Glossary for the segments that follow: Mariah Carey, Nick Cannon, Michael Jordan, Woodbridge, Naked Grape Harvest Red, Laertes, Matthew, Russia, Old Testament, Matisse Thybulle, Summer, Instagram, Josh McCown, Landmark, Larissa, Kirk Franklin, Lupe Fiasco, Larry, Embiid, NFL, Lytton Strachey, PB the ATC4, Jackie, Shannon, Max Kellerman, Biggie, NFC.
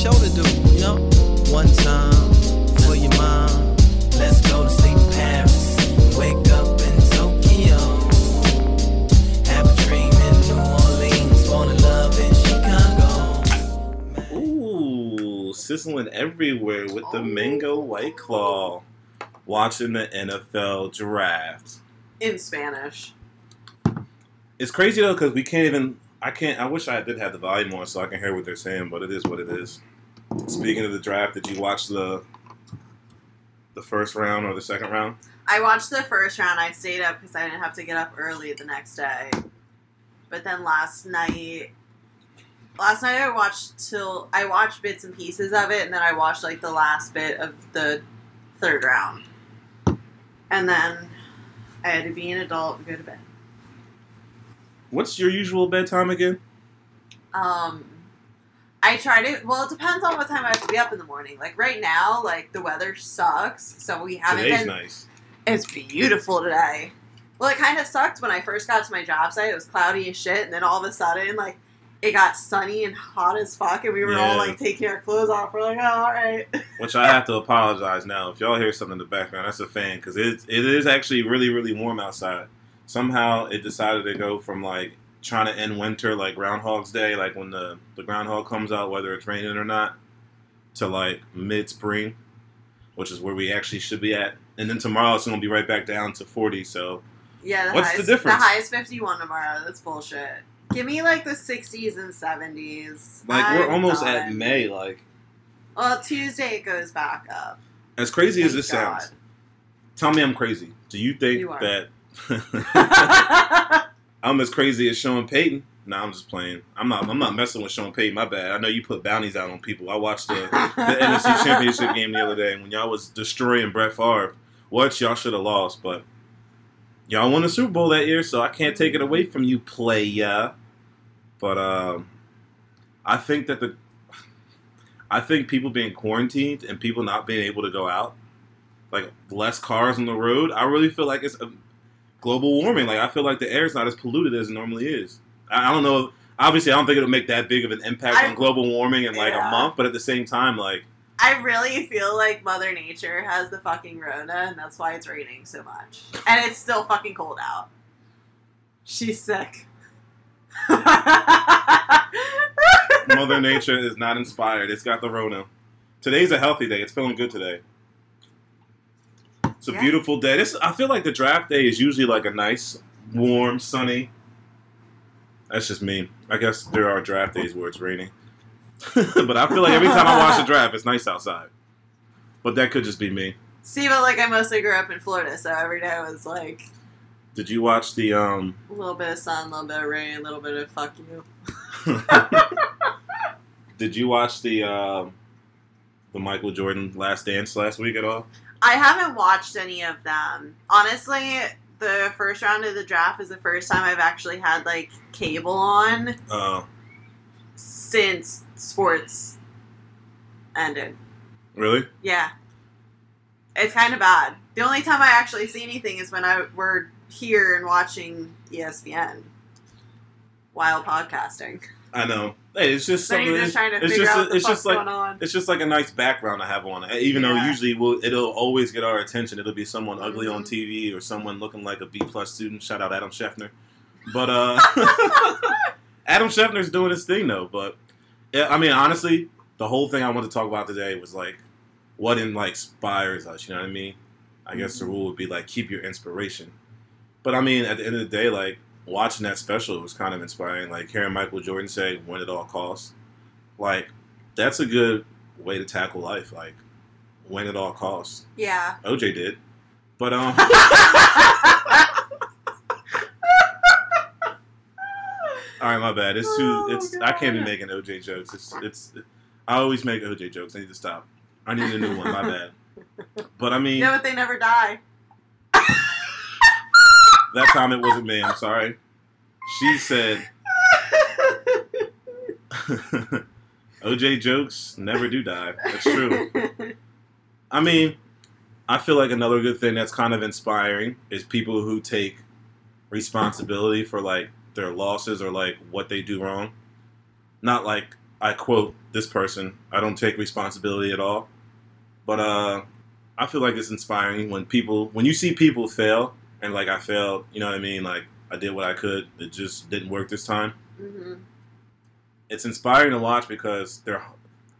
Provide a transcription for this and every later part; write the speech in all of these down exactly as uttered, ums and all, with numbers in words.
show to do, you know? One time for your mom. Let's go to sleep in Paris. Wake up in Tokyo. Have a dream in New Orleans. Fall in love in Chicago. Ooh, sizzling everywhere with the mango White Claw. Watching the N F L draft. In Spanish. It's crazy, though, because we can't even... I can't. I wish I did have the volume on so I can hear what they're saying, but it is what it is. Speaking of the draft, did you watch the the first round or the second round? I watched the first round. I stayed up because I didn't have to get up early the next day. But then last night... Last night I watched till... I watched bits and pieces of it, and then I watched, like, the last bit of the third round. And then I had to be an adult and go to bed. What's your usual bedtime again? Um, I try to... Well, it depends on what time I have to be up in the morning. Like, right now, like, the weather sucks, so we haven't Today's been... nice. It's beautiful today. Well, it kind of sucked when I first got to my job site. It was cloudy as shit, and then all of a sudden, like, it got sunny and hot as fuck, and we were yeah. all, like, taking our clothes off. We're like, oh, all right. Which I have to apologize now. If y'all hear something in the background, that's a fan, because it, it is actually really, really warm outside. Somehow it decided to go from, like, trying to end winter, like Groundhog's Day, like when the, the groundhog comes out, whether it's raining or not, to, like, mid-spring, which is where we actually should be at. And then tomorrow it's going to be right back down to forty, so yeah, the what's highest, the difference? The highest fifty-one tomorrow. That's bullshit. Give me, like, the sixties and seventies. Like, I'm we're almost done. At May, like. Well, Tuesday it goes back up. As crazy Thank as this God. Sounds, tell me I'm crazy. Do you think you that... I'm as crazy as Sean Payton. Nah, I'm just playing. I'm not. I'm not messing with Sean Payton. My bad. I know you put bounties out on people. I watched the, the N F C Championship game the other day when y'all was destroying Brett Favre. What y'all should have lost, but y'all won the Super Bowl that year, so I can't take it away from you, playa. But um, I think that the, I think people being quarantined and people not being able to go out, like less cars on the road. I really feel like it's. A, global warming. Like, I feel like the air is not as polluted as it normally is. I, I don't know. Obviously, I don't think it'll make that big of an impact I, on global warming in, like, yeah. a month. But at the same time, like... I really feel like Mother Nature has the fucking Rona, and that's why it's raining so much. And it's still fucking cold out. She's sick. Mother Nature is not inspired. It's got the Rona. Today's a healthy day. It's feeling good today. It's a yeah. beautiful day. This I feel like the draft day is usually like a nice, warm, sunny. That's just me. I guess there are draft days where it's raining. But I feel like every time I watch the draft, it's nice outside. But that could just be me. See, but like I mostly grew up in Florida, so every day was like... Did you watch the... um? A little bit of sun, a little bit of rain, a little bit of fuck you. Did you watch the, um, the Michael Jordan Last Dance last week at all? I haven't watched any of them. Honestly, the first round of the draft is the first time I've actually had, like, cable on oh. since sports ended. Really? Yeah. It's kind of bad. The only time I actually see anything is when I were here and watching E S P N while podcasting. I know. Hey, it's just so something. Just trying to it's figure just, out what the fuck's like, going on. It's just like a nice background to have on. Even yeah. though usually we'll, it'll always get our attention. It'll be someone mm-hmm. ugly on T V or someone looking like a B plus student. Shout out Adam Scheffner. But uh, Adam Scheffner's doing his thing though. But yeah, I mean, honestly, the whole thing I want to talk about today was like what in like inspires us. You know what I mean? I guess mm-hmm. the rule would be like keep your inspiration. But I mean, at the end of the day, like. Watching that special was kind of inspiring. Like, hearing Michael Jordan say, win at all costs. Like, that's a good way to tackle life. Like, win at all costs. Yeah. O J did. But, um... Alright, my bad. It's too... It's oh, I can't be making O J jokes. It's... it's. I always make O J jokes. I need to stop. I need a new one. My bad. But, I mean... You know what? They never die. That time it wasn't me. I'm sorry. She said, O J jokes never do die. That's true. I mean, I feel like another good thing that's kind of inspiring is people who take responsibility for, like, their losses or, like, what they do wrong. Not, like, I quote this person, "I don't take responsibility at all." But uh, I feel like it's inspiring when people, when you see people fail, and like I failed, you know what I mean? Like I did what I could, it just didn't work this time. Mm-hmm. It's inspiring to watch because they're,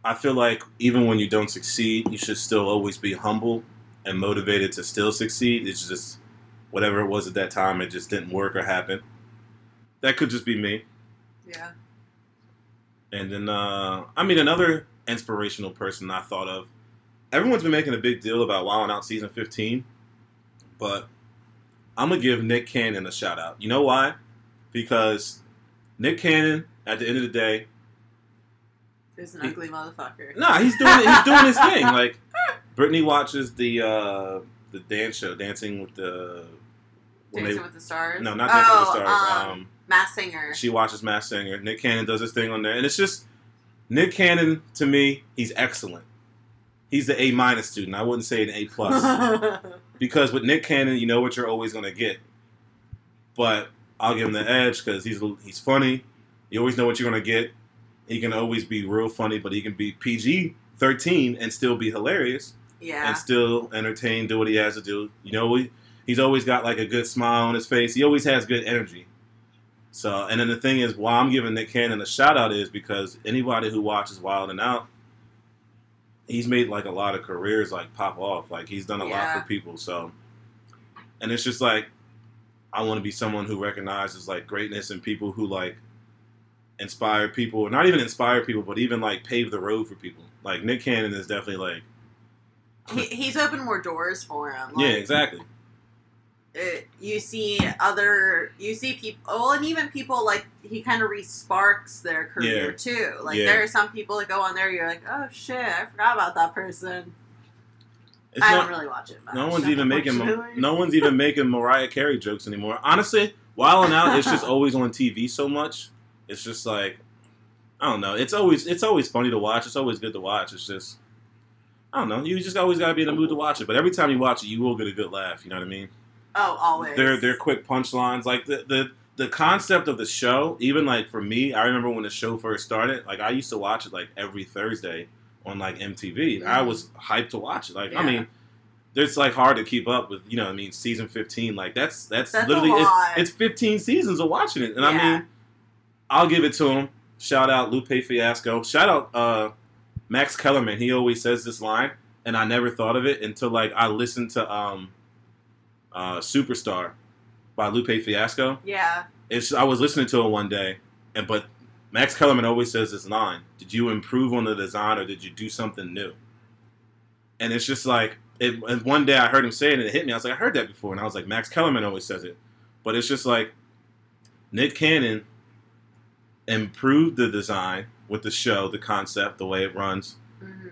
I feel like even when you don't succeed, you should still always be humble and motivated to still succeed. It's just whatever it was at that time, it just didn't work or happen. That could just be me. Yeah. And then, uh, I mean, another inspirational person I thought of. Everyone's been making a big deal about Wild 'n Out season fifteen, but I'm going to give Nick Cannon a shout out. You know why? Because Nick Cannon, at the end of the day, is an he, ugly motherfucker. Nah, he's doing he's doing his thing. Like, Brittany watches the uh, the dance show, Dancing with the Dancing they, with the Stars. No, not Dancing oh, with the Stars. Um, um, Masked Singer. She watches Masked Singer. Nick Cannon does his thing on there, and it's just Nick Cannon to me. He's excellent. He's the A minus student. I wouldn't say an A plus because with Nick Cannon, you know what you're always going to get. But I'll give him the edge because he's he's funny. You always know what you're going to get. He can always be real funny, but he can be P G thirteen and still be hilarious. Yeah. And still entertain, do what he has to do. You know, he, he's always got like a good smile on his face. He always has good energy. So, and then the thing is, why I'm giving Nick Cannon a shout out is because anybody who watches Wild 'n Out, he's made like a lot of careers like pop off. Like he's done a yeah. lot for people. So, and it's just like, I want to be someone who recognizes like greatness and people who like, inspire people, not even inspire people, but even like pave the road for people. Like Nick Cannon is definitely like he, he's opened more doors for him. Like, yeah, exactly. It, you see other, you see people, well, and even people like he kind of re-sparks their career yeah. too. Like yeah. there are some people that go on there, you're like, oh shit, I forgot about that person. It's I not, don't really watch it much. No one's even making Ma- no one's even making Mariah Carey jokes anymore. Honestly, Wild 'n Out, it's just always on T V so much. It's just like, I don't know. It's always it's always funny to watch. It's always good to watch. It's just, I don't know. You just always got to be in the mood to watch it. But every time you watch it, you will get a good laugh. You know what I mean? Oh, always. They're, they're quick punchlines. Like, the, the, the concept of the show, even, like, for me, I remember when the show first started. Like, I used to watch it, like, every Thursday on, like, M T V. Yeah. I was hyped to watch it. Like, yeah. I mean, it's, like, hard to keep up with, you know what I mean, season fifteen. Like, that's, that's, that's literally, it's, it's fifteen seasons of watching it. And, yeah. I mean... I'll give it to him. Shout out Lupe Fiasco. Shout out uh, Max Kellerman. He always says this line, and I never thought of it until like I listened to um, uh, "Superstar" by Lupe Fiasco. Yeah, it's I was listening to it one day, and but Max Kellerman always says this line: "Did you improve on the design, or did you do something new?" And it's just like it. And one day I heard him say it, and it hit me. I was like, I heard that before, and I was like, Max Kellerman always says it, but it's just like Nick Cannon improved the design with the show, the concept, the way it runs. Mm-hmm.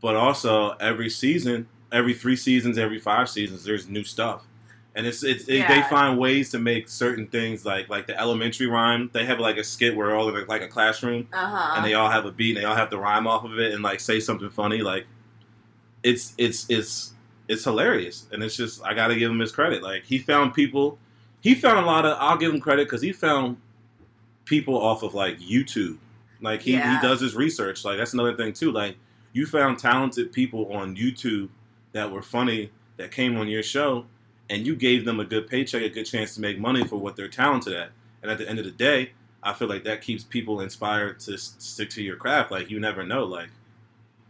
But also every season, every three seasons, every five seasons, there's new stuff. And it's it's yeah. it, they find ways to make certain things like like the elementary rhyme. They have like a skit where all of it, like a classroom, uh-huh. and they all have a beat and they all have to rhyme off of it and like say something funny. Like it's it's it's it's hilarious. And it's just I gotta give him his credit. Like he found people, he found a lot of. I'll give him credit because he found people off of like YouTube. Like he, yeah. he does his research. Like that's another thing too. Like you found talented people on YouTube that were funny that came on your show and you gave them a good paycheck, a good chance to make money for what they're talented at. And at the end of the day, I feel like that keeps people inspired to s- stick to your craft. Like you never know. Like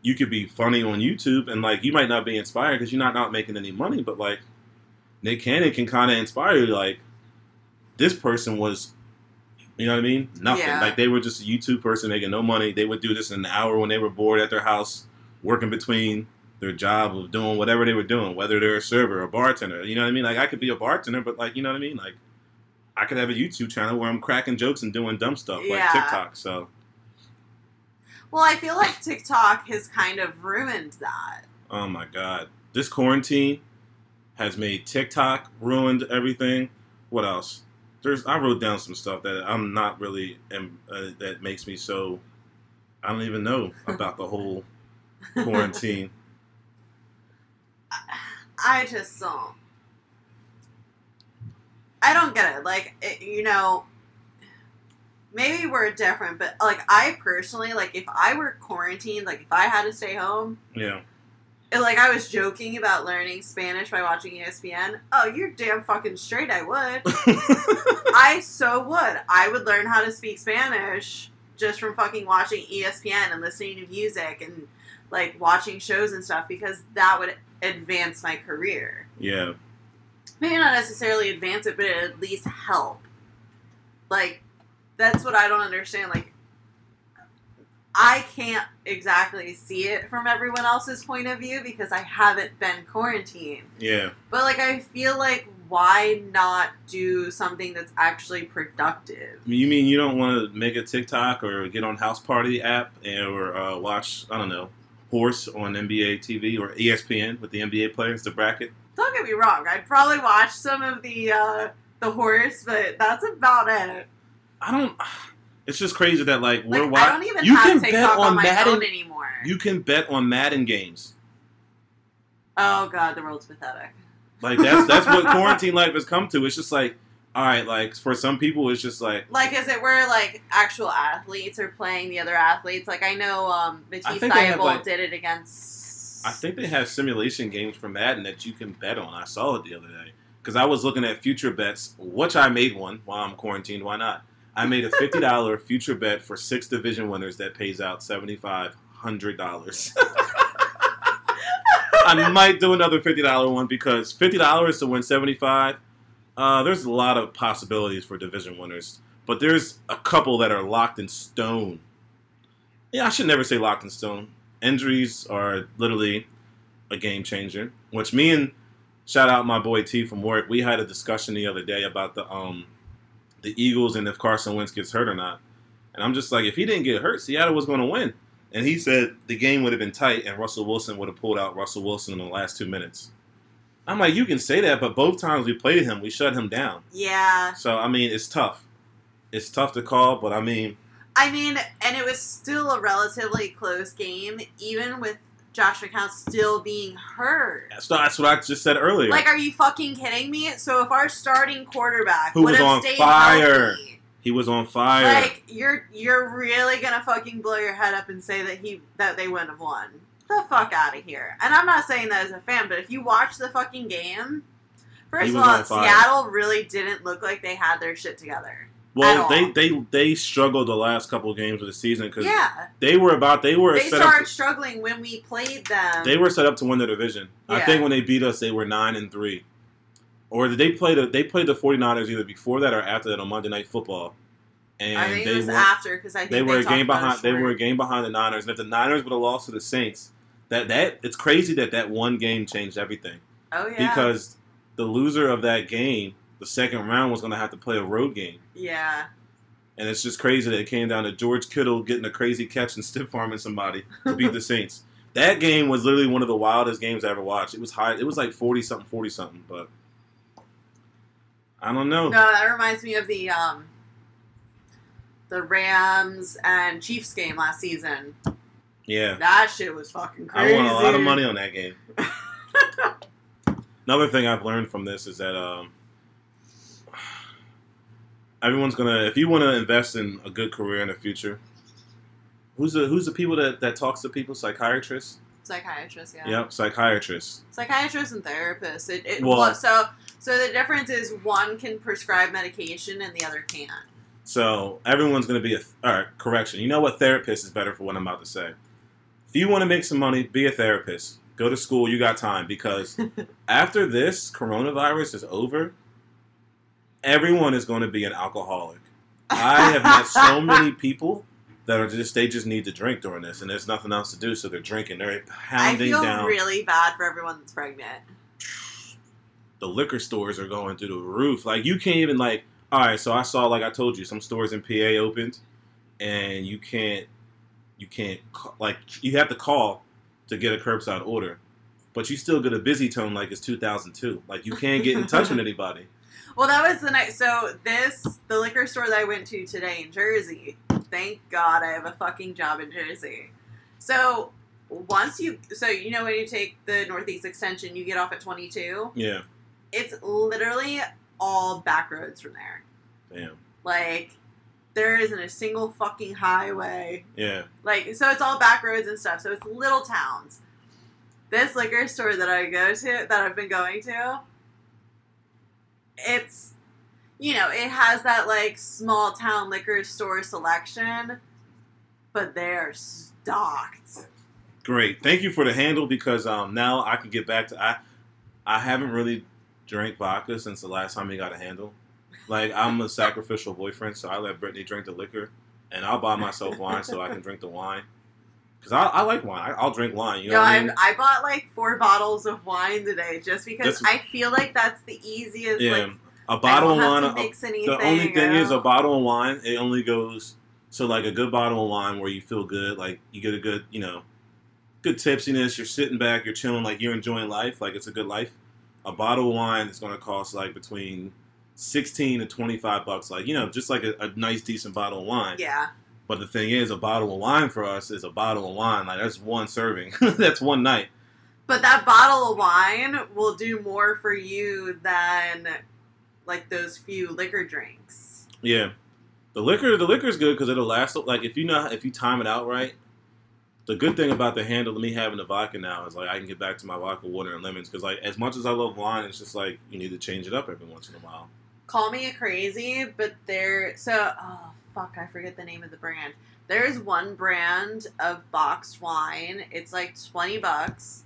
you could be funny on YouTube and like you might not be inspired because you're not out making any money, but like Nick Cannon can kind of inspire you. Like this person was You know what I mean? Nothing. Yeah. Like, they were just a YouTube person making no money. They would do this in an hour when they were bored at their house, working between their job of doing whatever they were doing, whether they're a server or a bartender. You know what I mean? Like, I could be a bartender, but, like, you know what I mean? Like, I could have a YouTube channel where I'm cracking jokes and doing dumb stuff, yeah. like TikTok, so. Well, I feel like TikTok has kind of ruined that. Oh, my God. This quarantine has made TikTok ruined everything. What else? There's, I wrote down some stuff that I'm not really, am, uh, that makes me so, I don't even know about the whole quarantine. I just don't, I don't get it. Like, it, you know, Maybe we're different, but, like, I personally, like, if I were quarantined, like, if I had to stay home... Yeah. It, like, I was joking about learning Spanish by watching E S P N. Oh, you're damn fucking straight I would. I so would. I would learn how to speak Spanish just from fucking watching E S P N and listening to music and, like, watching shows and stuff because that would advance my career. Yeah. Maybe not necessarily advance it, but it'd at least help. Like... That's what I don't understand. Like, I can't exactly see it from everyone else's point of view because I haven't been quarantined. Yeah. But, like, I feel like why not do something that's actually productive? You mean you don't want to make a TikTok or get on House Party app and, or uh, watch, I don't know, Horse on N B A T V or E S P N with the N B A players, the bracket? Don't get me wrong. I'd probably watch some of the uh, the Horse, but that's about it. I don't. It's just crazy that like we're like, watching. I don't even you have TikTok on, on my Madden, phone anymore. You can bet on Madden games. Oh god, the world's pathetic. Like that's that's what quarantine life has come to. It's just like, all right, like for some people, it's just like like is it where like actual athletes are playing the other athletes? Like I know, um, Matisse Thybulle like, did it against. I think they have simulation games for Madden that you can bet on. I saw it the other day because I was looking at future bets, which I made one while I'm quarantined. Why not? I made a fifty dollars future bet for six division winners that pays out seven thousand five hundred dollars. I might do another fifty dollars one because fifty dollars to win seventy-five dollars, uh, there's a lot of possibilities for division winners. But there's a couple that are locked in stone. Yeah, I should never say locked in stone. Injuries are literally a game changer, which me and, shout out my boy T from work, we had a discussion the other day about the... um. the Eagles and if Carson Wentz gets hurt or not. And I'm just like, if he didn't get hurt, Seattle was going to win. And he said the game would have been tight and Russell Wilson would have pulled out Russell Wilson in the last two minutes. I'm like, you can say that, but both times we played him, we shut him down. Yeah. So, I mean, it's tough. It's tough to call, but I mean... I mean, and it was still a relatively close game, even with Josh McCown still being hurt. So that's what I just said earlier. Like, are you fucking kidding me? So if our starting quarterback who was on fire, healthy, he was on fire. Like you're you're really gonna fucking blow your head up and say that he that they wouldn't have won. Get the fuck out of here. And I'm not saying that as a fan, but if you watch the fucking game, first of all, Seattle really didn't look like they had their shit together. Well, they, they they struggled the last couple of games of the season because yeah. they were about they were they set started up to, struggling when we played them. They were set up to win the division. Yeah. I think when they beat us, they were nine and three, or did they play the they played the 49ers either before that or after that on Monday Night Football. And I think they it was were, after because I think they, they were a game behind. They were a game behind the Niners, and if the Niners would have lost to the Saints, that that it's crazy that that one game changed everything. Oh yeah, because the loser of that game. The second round was going to have to play a road game. Yeah. And it's just crazy that it came down to George Kittle getting a crazy catch and stiff-arming somebody to beat the Saints. That game was literally one of the wildest games I ever watched. It was high. It was like forty-something, forty-something, but I don't know. No, that reminds me of the um, the Rams and Chiefs game last season. Yeah. That shit was fucking crazy. I won a lot of money on that game. Another thing I've learned from this is that... Um, Everyone's gonna. If you want to invest in a good career in the future, who's the who's the people that, that talks to people? Psychiatrists. Psychiatrists, yeah. Yep, psychiatrists. Psychiatrists and therapists. It, it, well, well, so so the difference is one can prescribe medication and the other can't. So everyone's gonna be a. All right, correction. You know what? Therapist is better for what I'm about to say. If you want to make some money, be a therapist. Go to school. You got time because after this coronavirus is over. Everyone is going to be an alcoholic. I have met so many people that are just, they just need to drink during this, and there's nothing else to do, so they're drinking. They're pounding down. I feel down. Really bad for everyone that's pregnant. The liquor stores are going through the roof. Like, you can't even, like, all right, so I saw, like I told you, some stores in P A opened, and you can't, you can't, like, you have to call to get a curbside order, but you still get a busy tone like it's two thousand two. Like, you can't get in touch with anybody. Well, that was the night. So this, the liquor store that I went to today in Jersey, thank God I have a fucking job in Jersey. So once you, so you know when you take the Northeast Extension, you get off at twenty-two? Yeah. It's literally all back roads from there. Damn. Like, there isn't a single fucking highway. Yeah. Like, so it's all back roads and stuff. So it's little towns. This liquor store that I go to, that I've been going to, it's, you know, it has that, like, small town liquor store selection, but they're stocked. Great. Thank you for the handle, because um, now I can get back to, I I haven't really drank vodka since the last time we got a handle. Like, I'm a sacrificial boyfriend, so I let Brittany drink the liquor, and I'll buy myself wine so I can drink the wine. Because I, I like wine. I, I'll drink wine. You know no, what I mean? I bought, like, four bottles of wine today just because that's, I feel like that's the easiest. Yeah, like, a bottle of wine. A, anything, the only thing is a bottle of wine, it only goes so, like, a good bottle of wine where you feel good. Like, you get a good, you know, good tipsiness. You're sitting back. You're chilling. Like, you're enjoying life. Like, it's a good life. A bottle of wine is going to cost, like, between sixteen to twenty-five bucks. Like, you know, just like a, a nice, decent bottle of wine. Yeah. But the thing is, a bottle of wine for us is a bottle of wine. Like, that's one serving. That's one night. But that bottle of wine will do more for you than, like, those few liquor drinks. Yeah. The liquor, the liquor's good because it'll last. Like, if you know, if you time it out right, the good thing about the handle of me having the vodka now is, like, I can get back to my vodka, water, and lemons. Because, like, as much as I love wine, it's just, like, you need to change it up every once in a while. Call me crazy, but they're... So, oh, fuck, I forget the name of the brand. There is one brand of boxed wine. It's like twenty bucks,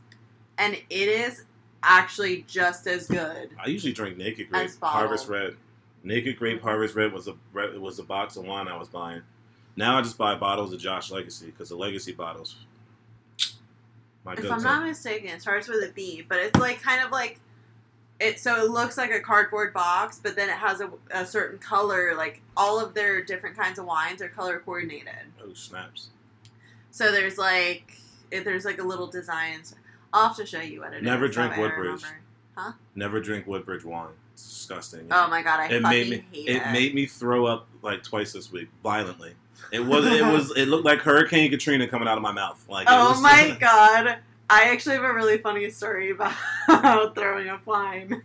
and it is actually just as good. I usually drink Naked Grape Harvest Red. Naked Grape Harvest Red was a was a box of wine I was buying. Now I just buy bottles of Josh Legacy, because the Legacy bottles. My if I'm not mistaken, it starts with a B, but it's like kind of like it. So it looks like a cardboard box, but then it has a, a certain color. Like, all of their different kinds of wines are color coordinated. Oh, snaps! So there's like if there's like a little design. I'll have to show you what it Never is. Never drink Woodbridge. Huh? Never drink Woodbridge wine. It's disgusting. Oh my god, I it fucking made me, hate it. It made me throw up like twice this week, violently. It was it was it looked like Hurricane Katrina coming out of my mouth. Like, oh it was, my god. I actually have a really funny story about throwing up wine.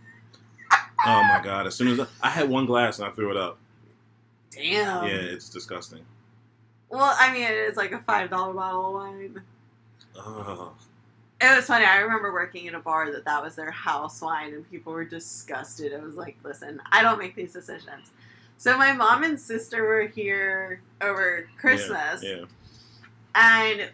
Oh my god, as soon as I, I had one glass and I threw it up. Damn. Yeah, it's disgusting. Well, I mean, it's like a five dollar bottle of wine. Oh. It was funny. I remember working at a bar that that was their house wine and people were disgusted. I was like, listen, I don't make these decisions. So my mom and sister were here over Christmas, yeah, yeah. and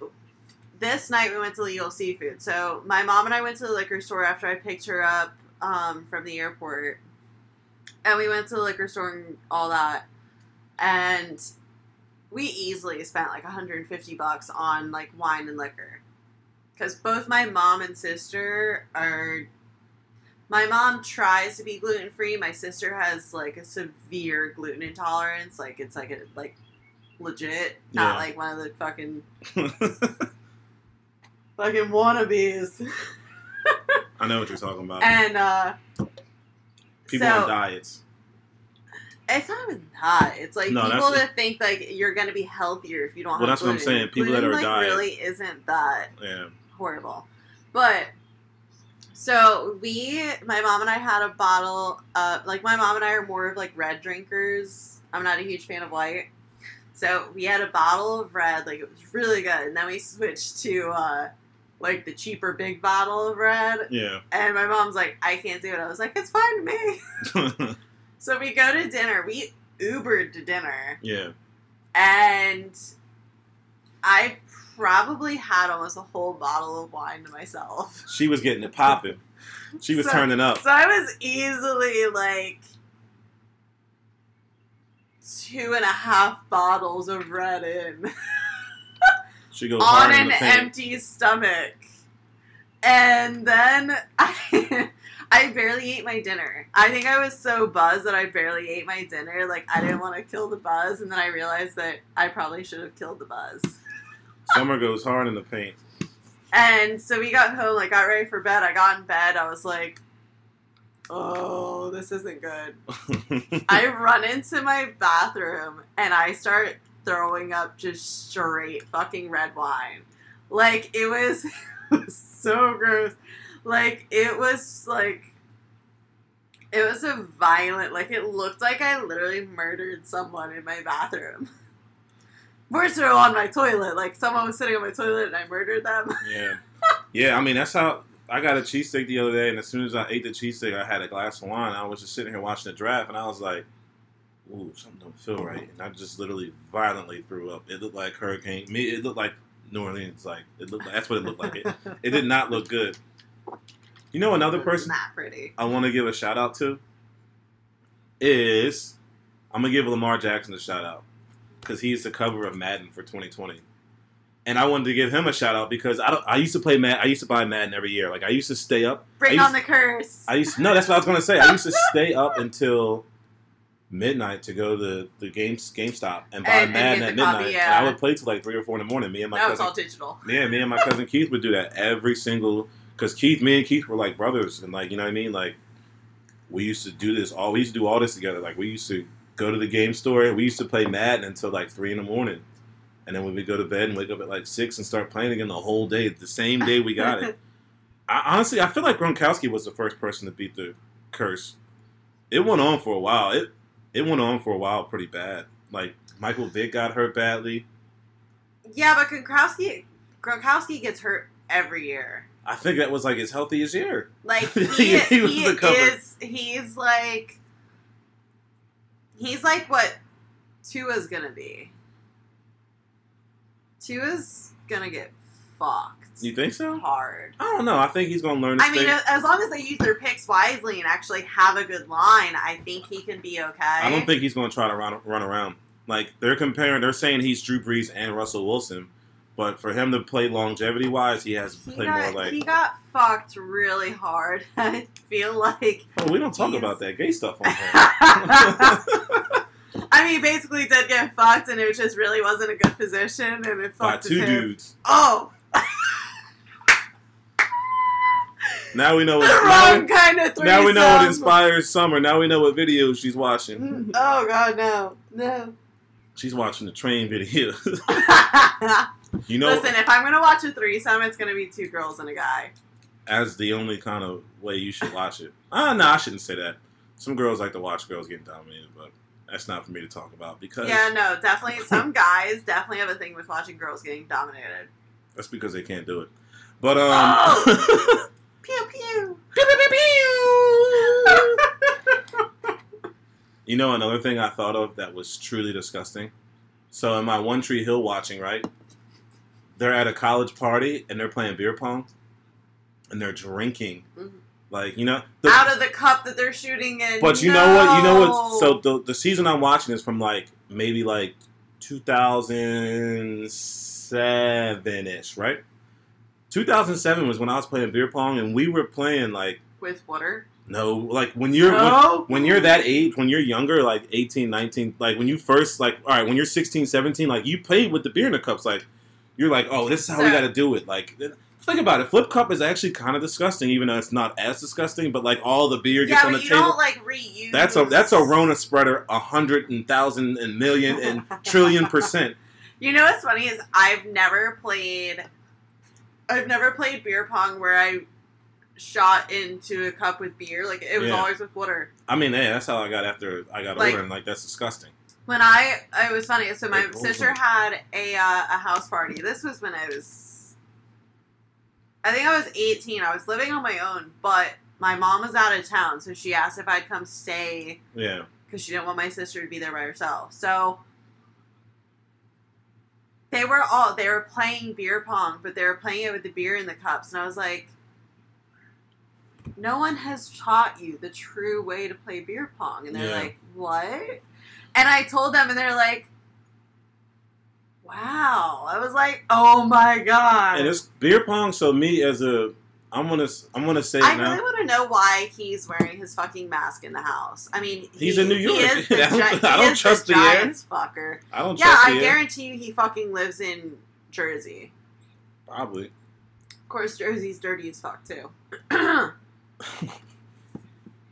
this night we went to Legal Seafood. So my mom and I went to the liquor store after I picked her up um, from the airport, and we went to the liquor store and all that, and we easily spent like one hundred fifty bucks on like wine and liquor, because both my mom and sister are... My mom tries to be gluten-free. My sister has, like, a severe gluten intolerance. Like, it's, like, a, like legit. Not, yeah. like, one of the fucking... fucking wannabes. I know what you're talking about. And, uh... people so, on diets. It's not even that. It's, like, no, people that think, like, you're going to be healthier if you don't well, have gluten. Well, that's what I'm saying. People gluten, that are like, diet. Really isn't that yeah. horrible. But... So we, my mom and I had a bottle of, like, my mom and I are more of, like, red drinkers. I'm not a huge fan of white. So we had a bottle of red, like, it was really good. And then we switched to, uh, like, the cheaper big bottle of red. Yeah. And my mom's like, I can't do it. I was like, it's fine to me. So we go to dinner. We Ubered to dinner. Yeah. And I... probably had almost a whole bottle of wine to myself. She was getting it popping. She was so, turning up. So I was easily like two and a half bottles of red in. She goes on an empty stomach. And then I, I barely ate my dinner. I think I was so buzzed that I barely ate my dinner. Like, I didn't want to kill the buzz. And then I realized that I probably should have killed the buzz. Summer goes hard in the paint. And so we got home, like, got ready for bed. I got in bed. I was like, oh, this isn't good. I run into my bathroom, and I start throwing up just straight fucking red wine. Like, it was, it was so gross. Like, it was, like, It was a violent, like, it looked like I literally murdered someone in my bathroom. More so on my toilet. Like, someone was sitting on my toilet and I murdered them. Yeah. Yeah, I mean, that's how... I got a cheesesteak the other day, and as soon as I ate the cheesesteak, I had a glass of wine. I was just sitting here watching the draft, and I was like, ooh, something don't feel right. And I just literally violently threw up. It looked like Hurricane... Me, it looked like New Orleans. Like, it looked like, that's what it looked like. It, it did not look good. You know another person not pretty. I want to give a shout-out to is... I'm going to give Lamar Jackson a shout-out. Because he's the cover of Madden for twenty twenty, and I wanted to give him a shout out because I don't, I used to play Madden. I used to buy Madden every year. Like I used to stay up. Bring on the curse. I used to, no, that's what I was going to say. I used to stay up until midnight to go to the game GameStop and buy and, Madden and at midnight. Copy, yeah. And I would play till like three or four in the morning. Me and my that cousin, was all digital. Yeah, me and my cousin Keith would do that every single. Because Keith, me and Keith were like brothers, and like you know what I mean. Like we used to do this all. We used to do all this together. Like we used to. Go to the game store. We used to play Madden until like three in the morning, and then we would go to bed and wake up at like six and start playing again the whole day. The same day we got it. I, honestly, I feel like Gronkowski was the first person to beat the curse. It went on for a while. It it went on for a while, pretty bad. Like Michael Vick got hurt badly. Yeah, but Gronkowski Gronkowski gets hurt every year. I think that was like his healthiest year. Like he, he, he, was he is. He's like. He's like what Tua's gonna be. Tua's gonna get fucked. You think so? Hard. I don't know. I think he's gonna learn to I stay. mean, as long as they use their picks wisely and actually have a good line, I think he can be okay. I don't think he's gonna try to run, run around. Like, they're comparing, they're saying he's Drew Brees and Russell Wilson, but for him to play longevity-wise, he has to play more like... He got fucked really hard, I feel like. Oh, we don't talk he's... about that gay stuff on here. I mean, he basically did get fucked, and it just really wasn't a good position, and it fucked By two him. dudes. Oh! Now we know what... The wrong now, kind of threesome. Now we know what inspires Summer. Now we know what videos she's watching. Oh, God, no. No. She's watching the train videos. You know, listen, if I'm going to watch a threesome, it's going to be two girls and a guy. As the only kind of way you should watch it. Ah, uh, no, I shouldn't say that. Some girls like to watch girls getting dominated, but... That's not for me to talk about because... Yeah, no, definitely. Some guys definitely have a thing with watching girls getting dominated. That's because they can't do it. But, um... Oh. Pew, pew. Pew, pew, pew, pew. You know, another thing I thought of that was truly disgusting. So, in my One Tree Hill watching, right? They're at a college party, and they're playing beer pong. And they're drinking... Mm-hmm. Like, you know... The, out of the cup that they're shooting in. But you no. know what? You know what? So, the the season I'm watching is from, like, maybe, like, two thousand seven-ish, right? two thousand seven was when I was playing beer pong, and we were playing, like... With water? No. Like, when you're... No? When, when you're that age, when you're younger, like, eighteen, nineteen... Like, when you first, like... All right, when you're sixteen, seventeen, like, you played with the beer in the cups. Like, you're like, oh, this is how so, we got to do it. Like... Think about it. Flip cup is actually kind of disgusting, even though it's not as disgusting. But like all the beer gets yeah, on the table. Yeah, but you don't like reuse. That's a that's a Rona spreader, a hundred and thousand and million and trillion percent. You know what's funny is I've never played. I've never played beer pong where I shot into a cup with beer. Like it was yeah. always with water. I mean, hey, that's how I got after I got like, older, and like that's disgusting. When I it was funny. So my oh, sister oh. had a uh, a house party. This was when I was. I think I was eighteen. I was living on my own, but my mom was out of town, so she asked if I'd come stay. Yeah. Because she didn't want my sister to be there by herself. So they were all they were playing beer pong, but they were playing it with the beer in the cups, and I was like, "No one has taught you the true way to play beer pong." And they're yeah. like, "What?" And I told them, and they're like. Wow. I was like, oh my God. And it's beer pong, so me as a, I'm going to, I'm going to say I now. really want to know why he's wearing his fucking mask in the house. I mean, he's he, in New York. He is the, gi- I don't he is trust the Giants the fucker. I don't yeah, trust Yeah, I guarantee you he fucking lives in Jersey. Probably. Of course, Jersey's dirty as fuck, too.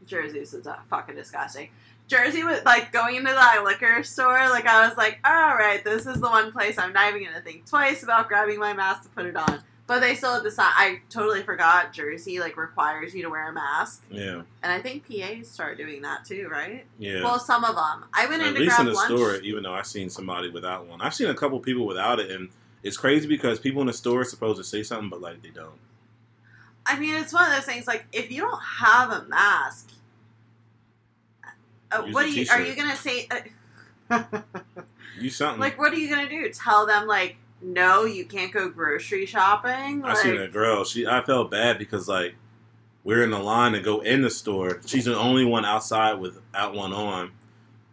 Jersey's fucking disgusting. Jersey was, like, going into the liquor store, like, I was like, all right, this is the one place I'm not even going to think twice about grabbing my mask to put it on. But they still decide. I totally forgot Jersey, like, requires you to wear a mask. Yeah. And I think P As start doing that, too, right? Yeah. Well, some of them. I went in to grab lunch. At least in the store, even though I've seen somebody without one. I've seen a couple people without it, and it's crazy because people in the store are supposed to say something, but, like, they don't. I mean, it's one of those things, like, if you don't have a mask, uh, what do you, are you going to say? Uh, you something. Like, what are you going to do? Tell them, like, no, you can't go grocery shopping. Like, I seen a girl. She, I felt bad because, like, we're in the line to go in the store. She's the only one outside without one on.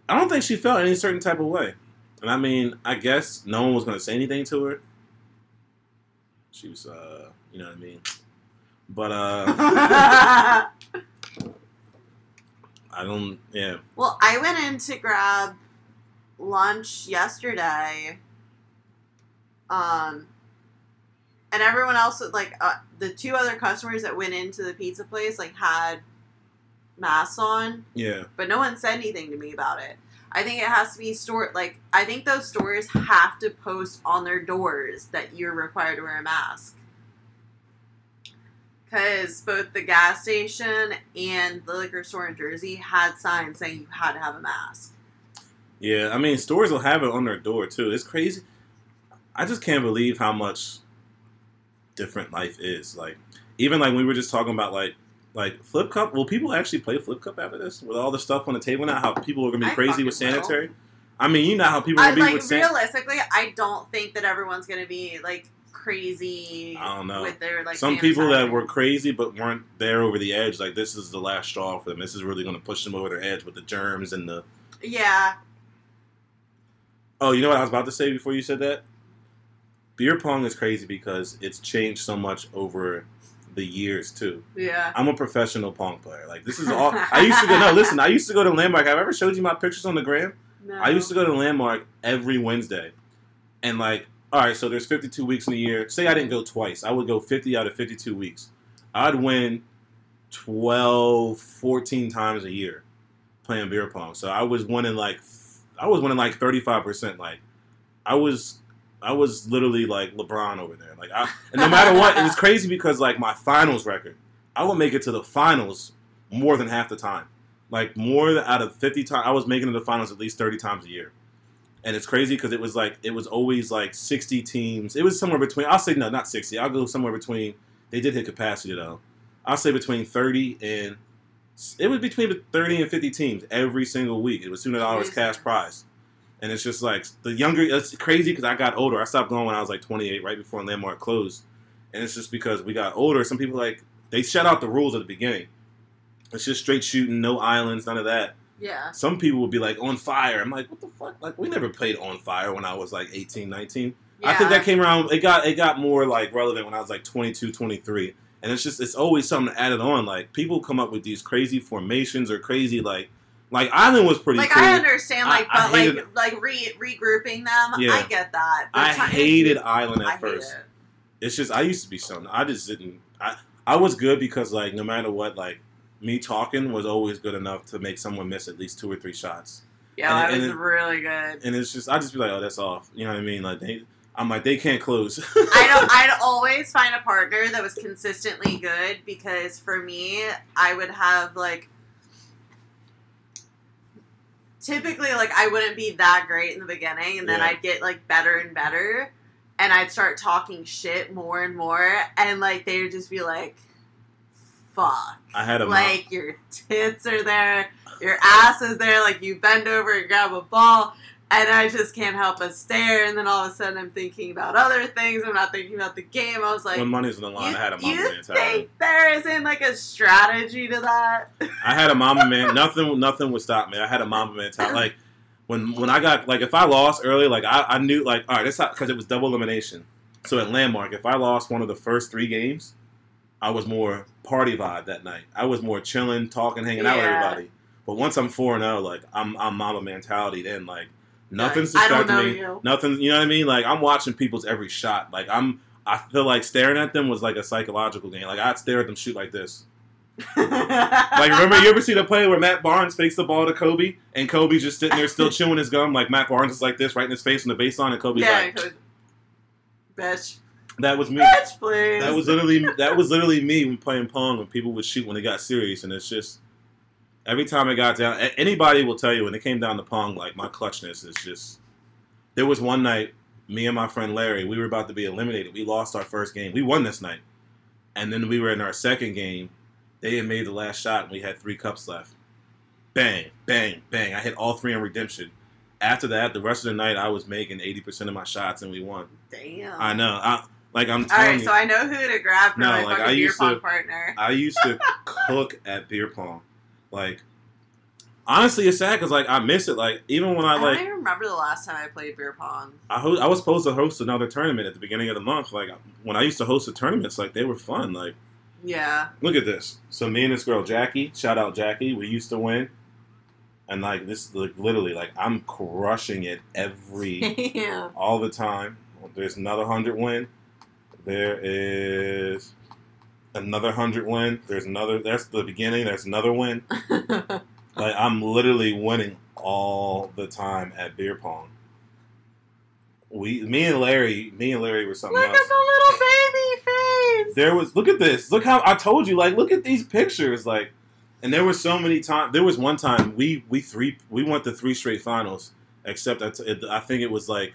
I don't think she felt any certain type of way. And, I mean, I guess no one was going to say anything to her. She was, uh, you know what I mean? But, uh... I don't, yeah. Well, I went in to grab lunch yesterday. Um, and everyone else, like, uh, the two other customers that went into the pizza place, like, had masks on. Yeah. But no one said anything to me about it. I think it has to be store, like, I think those stores have to post on their doors that you're required to wear a mask. Because both the gas station and the liquor store in Jersey had signs saying you had to have a mask. Yeah, I mean, stores will have it on their door, too. It's crazy. I just can't believe how much different life is. Like, even like we were just talking about, like, like Flip Cup. Will people actually play Flip Cup after this? With all the stuff on the table now, how people are gonna be I crazy with sanitary. Will. I mean, you know how people are gonna be like, with sanitary. Realistically, san- I don't think that everyone's gonna be like crazy. I don't know. With their like some sanitizer. People that were crazy but weren't there over the edge. Like this is the last straw for them. This is really gonna push them over their edge with the germs and the. Yeah. Oh, you know what I was about to say before you said that? Beer pong is crazy because it's changed so much over the years, too. Yeah. I'm a professional pong player. Like, this is all... I used to go... No, listen. I used to go to Landmark. Have I ever showed you my pictures on the gram? No. I used to go to Landmark every Wednesday. And, like, all right, so there's fifty-two weeks in a year. Say I didn't go twice. I would go fifty out of fifty-two weeks. I'd win twelve, fourteen times a year playing beer pong. So I was winning, like... I was winning, like, thirty-five percent. Like, I was... I was literally like LeBron over there. Like, I, and no matter what, it was crazy because like my finals record, I would make it to the finals more than half the time. Like more than, out of fifty times, I was making it to the finals at least thirty times a year. And it's crazy because it was like it was always like sixty teams. It was somewhere between. I'll say no, not sixty. I'll go somewhere between. They did hit capacity though. I'll say between thirty and it was between thirty and fifty teams every single week. It was two hundred dollars cash prize. And it's just like, the younger, it's crazy because I got older. I stopped going when I was like twenty-eight, right before Landmark closed. And it's just because we got older. Some people like, they shut out the rules at the beginning. It's just straight shooting, no islands, none of that. Yeah. Some people would be like, on fire. I'm like, what the fuck? Like, we never played on fire when I was like eighteen, nineteen. Yeah. I think that came around, it got it got more like relevant when I was like twenty-two, twenty-three. And it's just, it's always something added on. Like, people come up with these crazy formations or crazy like, Like, Island was pretty like, cool. Like, I understand, like, I, but, I hated, like, like re, regrouping them, yeah. I get that. But I hated Island at I first. Hate it. It's just, I used to be something. I just didn't. I, I was good because, like, no matter what, like, me talking was always good enough to make someone miss at least two or three shots. Yeah, and, I was and, really good. And it's just, I just be like, oh, that's off. You know what I mean? Like, they, I'm like, they can't close. I don't, I'd always find a partner that was consistently good because, for me, I would have, like, typically, like, I wouldn't be that great in the beginning, and then yeah. I'd get, like, better and better, and I'd start talking shit more and more, and, like, they would just be like, fuck. I had a Like, mom. Your tits are there, your ass is there, like, you bend over and grab a ball, and I just can't help but stare, and then all of a sudden I'm thinking about other things, I'm not thinking about the game, I was like... When money's on the line, I had a mama man. You think there isn't, like, a strategy to that? I had a mama man. Nothing nothing would stop me. I had a mama man. Like, when when I got... Like, if I lost early, like, I, I knew, like, all right, that's how... Because it was double elimination. So at Landmark, if I lost one of the first three games, I was more party vibe that night. I was more chilling, talking, hanging yeah. out with everybody. But once I'm four and oh, like, I'm, I'm mama mentality then, like... Nothing's like, distracting me. You. Nothing, you know what I mean? Like, I'm watching people's every shot. Like, I'm, I feel like staring at them was like a psychological game. Like, I'd stare at them shoot like this. Like, remember, you ever see the play where Matt Barnes fakes the ball to Kobe, and Kobe's just sitting there still chewing his gum, like Matt Barnes is like this, right in his face on the baseline, and Kobe's yeah, like, bitch. That was me. Catch, please. That was literally that was literally me when playing Pong when people would shoot when it got serious, and it's just every time it got down, anybody will tell you when it came down to Pong, like my clutchness is just. There was one night, me and my friend Larry, we were about to be eliminated. We lost our first game. We won this night, and then we were in our second game. They had made the last shot, and we had three cups left. Bang, bang, bang! I hit all three in redemption. After that, the rest of the night, I was making eighty percent of my shots, and we won. Damn. I know. I, like, I'm telling you. All right, you, so I know who to grab for no, my like, fucking I beer pong to, partner. I used to cook at beer pong. Like, honestly, it's sad because, like, I miss it. Like, even when I, like... I don't even remember the last time I played beer pong. I, ho- I was supposed to host another tournament at the beginning of the month. Like, when I used to host the tournaments, like, they were fun. Like, yeah. Look at this. So me and this girl, Jackie, shout out Jackie, we used to win. And, like, this, like, literally, like, I'm crushing it every, yeah. all the time. There's another one hundred win. There is another one hundred win. There's another, that's the beginning. There's another win. Like, I'm literally winning all the time at beer pong. We, me and Larry, me and Larry were something look else. Look at the little baby face. There was, look at this. Look how, I told you, like, look at these pictures, like. And there were so many times. There was one time we we three we went to three straight finals. Except I, t- I think it was like,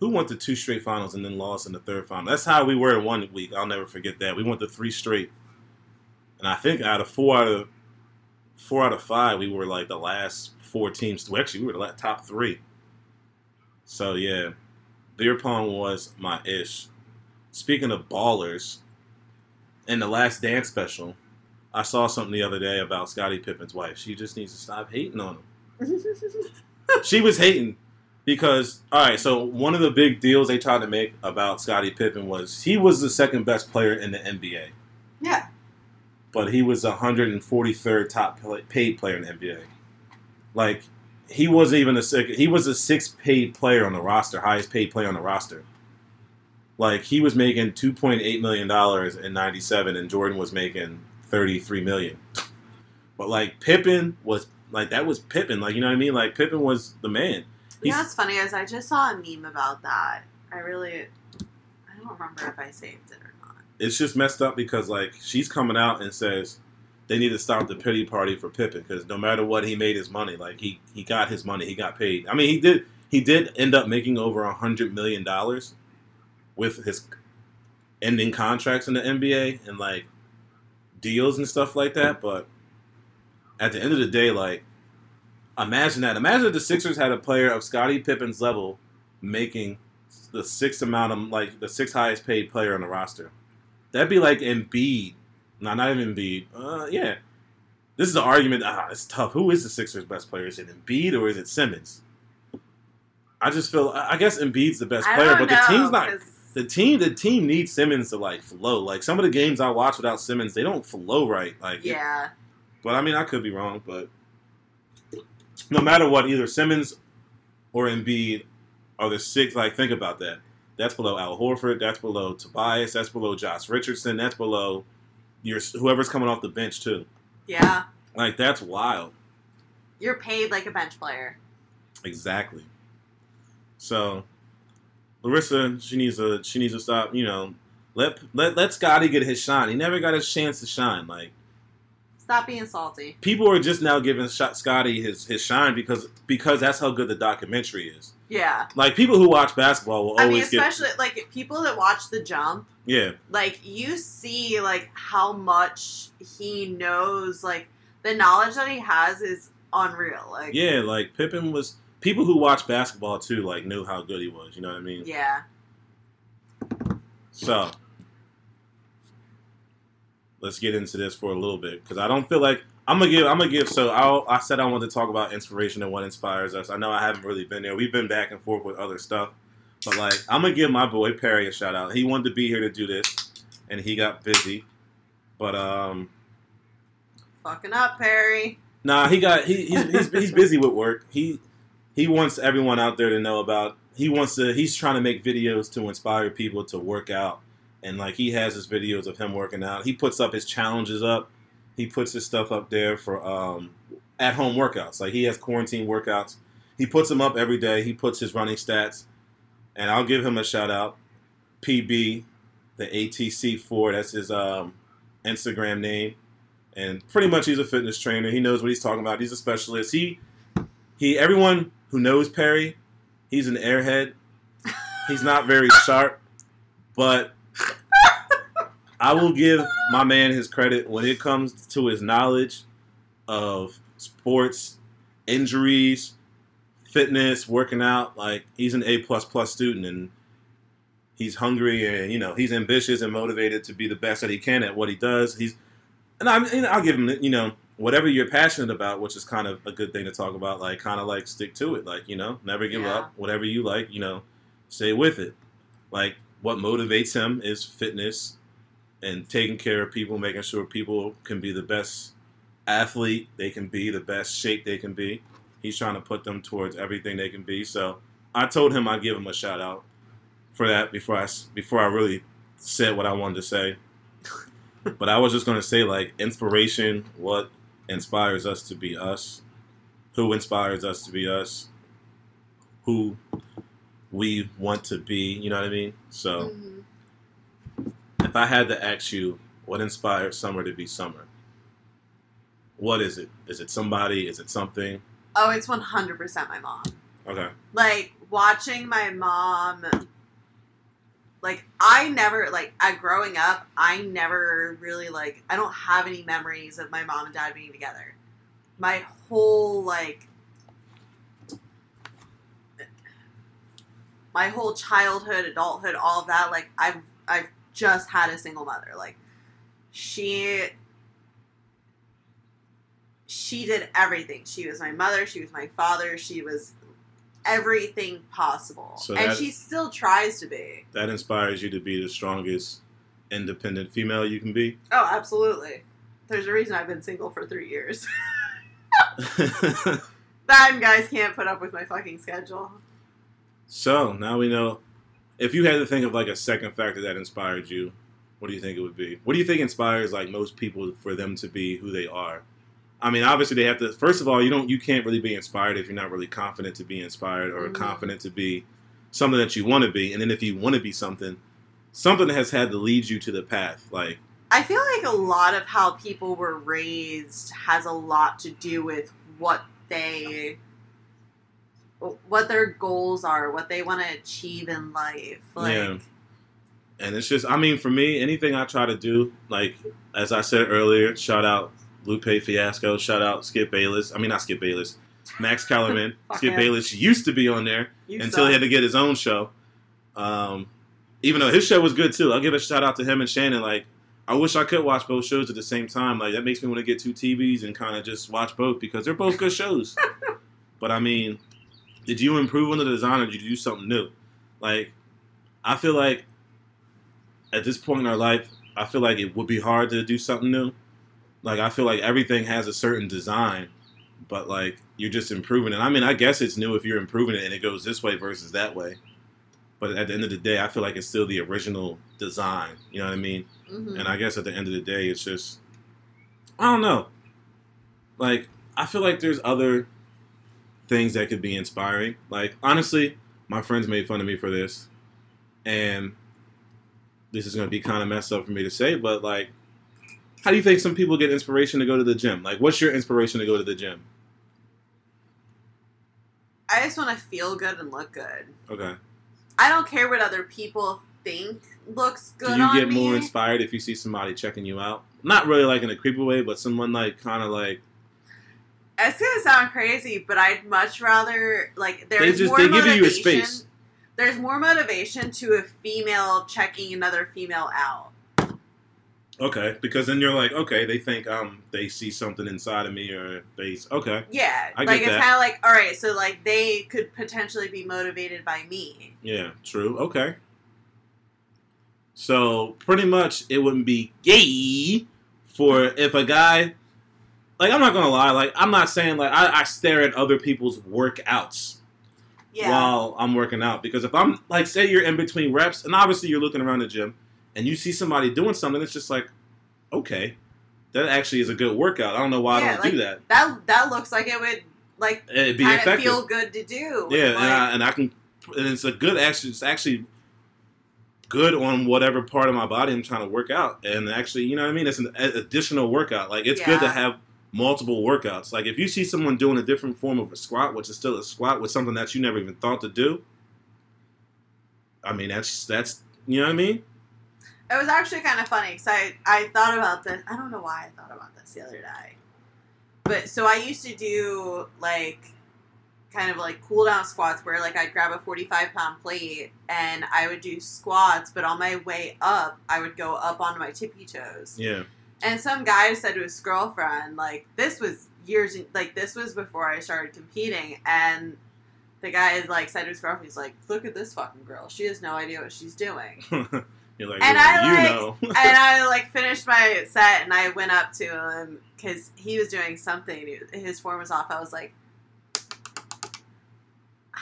who went to two straight finals and then lost in the third final? That's how we were in one week. I'll never forget that. We went to three straight, and I think out of four out of four out of five, we were like the last four teams. Well, actually, we were the top three. So yeah, beer pong was my ish. Speaking of ballers, in the Last Dance special. I saw something the other day about Scottie Pippen's wife. She just needs to stop hating on him. She was hating because, all right, so one of the big deals they tried to make about Scottie Pippen was he was the second best player in the N B A. Yeah. But he was the one hundred forty-third top paid player in the N B A. Like, he wasn't even a second. He was the sixth paid player on the roster, highest paid player on the roster. Like, he was making two point eight million dollars in ninety-seven, and Jordan was making... thirty-three million. But like Pippen was like that was Pippen, like you know what I mean? Like Pippen was the man. You know what's funny is I just saw a meme about that. I really I don't remember if I saved it or not. It's just messed up because like she's coming out and says they need to stop the pity party for Pippen because no matter what he made his money. Like he, he got his money, he got paid. I mean he did he did end up making over a hundred million dollars with his ending contracts in the N B A and like deals and stuff like that, but at the end of the day, like, imagine that. Imagine if the Sixers had a player of Scottie Pippen's level making the sixth amount of, like, the sixth highest paid player on the roster. That'd be like Embiid. No, not even Embiid. Uh, yeah. This is an argument. Ah, it's tough. Who is the Sixers' best player? Is it Embiid or is it Simmons? I just feel, I guess Embiid's the best player, but know, the team's not... The team, the team needs Simmons to like flow. Like some of the games I watch without Simmons, they don't flow right. Like yeah, but I mean I could be wrong. But no matter what, either Simmons or Embiid are the six. Like think about that. That's below Al Horford. That's below Tobias. That's below Josh Richardson. That's below your whoever's coming off the bench too. Yeah, like that's wild. You're paid like a bench player. Exactly. So. Larissa, she needs to she needs to stop, you know, let let let Scottie get his shine. He never got his chance to shine. Like, stop being salty. People are just now giving Scottie his, his shine because because that's how good the documentary is. Yeah. Like people who watch basketball will I always mean, especially get, like people that watch The Jump. Yeah. Like you see like how much he knows. Like the knowledge that he has is unreal. Like yeah, like Pippen was. People who watch basketball, too, like, knew how good he was. You know what I mean? Yeah. So, let's get into this for a little bit. Because I don't feel like... I'm going to give... I'm going to give... So, I'll, I said I wanted to talk about inspiration and what inspires us. I know I haven't really been there. We've been back and forth with other stuff. But, like, I'm going to give my boy Perry a shout-out. He wanted to be here to do this. And he got busy. But, um... fucking up, Perry. Nah, he got... He, he's, he's, he's busy with work. He... He wants everyone out there to know about, he wants to, he's trying to make videos to inspire people to work out. And like he has his videos of him working out. He puts up his challenges up. He puts his stuff up there for um, at home workouts. Like he has quarantine workouts. He puts them up every day. He puts his running stats. And I'll give him a shout out. P B, the A T C four, that's his um, Instagram name. And pretty much he's a fitness trainer. He knows what he's talking about. He's a specialist. He, he. Everyone who knows Perry, he's an airhead. He's not very sharp, but I will give my man his credit when it comes to his knowledge of sports, injuries, fitness, working out. Like, he's an A plus plus student, and he's hungry, and, you know, he's ambitious and motivated to be the best that he can at what he does. He's And I mean, I'll give him, you know, whatever you're passionate about, which is kind of a good thing to talk about, like, kind of like stick to it. Like, you know, never give yeah. up. Whatever you like, you know, stay with it. Like, what motivates him is fitness and taking care of people, making sure people can be the best athlete they can be, the best shape they can be. He's trying to put them towards everything they can be. So I told him I'd give him a shout out for that before I, before I really said what I wanted to say. But I was just going to say, like, inspiration, what inspires us to be us, who inspires us to be us, who we want to be, you know what I mean? So, mm-hmm. if I had to ask you, what inspired Summer to be Summer? What is it? Is it somebody? Is it something? Oh, it's one hundred percent my mom. Okay. Like, watching my mom... Like, I never, like, at growing up, I never really, like, I don't have any memories of my mom and dad being together. My whole, like, my whole childhood, adulthood, all of that, like, I've, I've just had a single mother. Like, she, she did everything. She was my mother, she was my father, she was... everything possible. So that, and she still tries to be. That inspires you to be the strongest independent female you can be? Oh, absolutely. There's a reason I've been single for three years. That guys can't put up with my fucking schedule. So, now we know. If you had to think of, like, a second factor that inspired you, what do you think it would be? What do you think inspires, like, most people for them to be who they are? I mean, obviously they have to, first of all, you don't, you can't really be inspired if you're not really confident to be inspired or mm-hmm. confident to be something that you want to be. And then if you want to be something, something has had to lead you to the path. Like, I feel like a lot of how people were raised has a lot to do with what they, what their goals are, what they want to achieve in life. Like, yeah. And it's just, I mean, for me, anything I try to do, like, as I said earlier, shout out Lupe Fiasco, shout out Skip Bayless. I mean, not Skip Bayless. Max Kellerman. Skip him. Bayless used to be on there you until suck. He had to get his own show. Um, even though his show was good, too. I'll give a shout out to him and Shannon. Like, I wish I could watch both shows at the same time. Like, that makes me want to get two T Vs and kind of just watch both because they're both good shows. But, I mean, did you improve on the design or did you do something new? Like, I feel like at this point in our life, I feel like it would be hard to do something new. Like, I feel like everything has a certain design, but, like, you're just improving it. I mean, I guess it's new if you're improving it and it goes this way versus that way. But at the end of the day, I feel like it's still the original design. You know what I mean? Mm-hmm. And I guess at the end of the day, it's just, I don't know. Like, I feel like there's other things that could be inspiring. Like, honestly, my friends made fun of me for this. And this is going to be kind of messed up for me to say, but, like, how do you think some people get inspiration to go to the gym? Like, what's your inspiration to go to the gym? I just want to feel good and look good. Okay. I don't care what other people think looks good on me. Do you get more inspired if you see somebody checking you out? Not really, like, in a creepy way, but someone, like, kind of, like... It's going to sound crazy, but I'd much rather, like, there's more motivation. They give you a space. There's more motivation to a female checking another female out. Okay, because then you're like, okay, they think um they see something inside of me or they okay yeah I like get it's kind of like all right so like they could potentially be motivated by me. Yeah, true. Okay, so pretty much it wouldn't be gay for if a guy like I'm not gonna lie like I'm not saying like I, I stare at other people's workouts. Yeah. While I'm working out because if I'm like say you're in between reps and obviously you're looking around the gym. And you see somebody doing something, it's just like, okay, that actually is a good workout. I don't know why yeah, I don't like, do that. That that looks like it would like it'd be effective. Feel good to do. Yeah, like, and, I, and I can, and it's a good actually. It's actually good on whatever part of my body I'm trying to work out. And actually, you know what I mean? It's an additional workout. Like, it's yeah. good to have multiple workouts. Like, if you see someone doing a different form of a squat, which is still a squat, with something that you never even thought to do, I mean, that's, that's you know what I mean? It was actually kind of funny, because I, I thought about this. I don't know why I thought about this the other day. But, so I used to do, like, kind of like cool down squats where like I'd grab a forty-five pound plate and I would do squats, but on my way up, I would go up onto my tippy toes. Yeah. And some guy said to his girlfriend, like, this was years, like this was before I started competing. And the guy is like, said to his girlfriend, he's like, look at this fucking girl. She has no idea what she's doing. You're like, and I you like, know. And I like finished my set and I went up to him cause he was doing something. His form was off. I was like,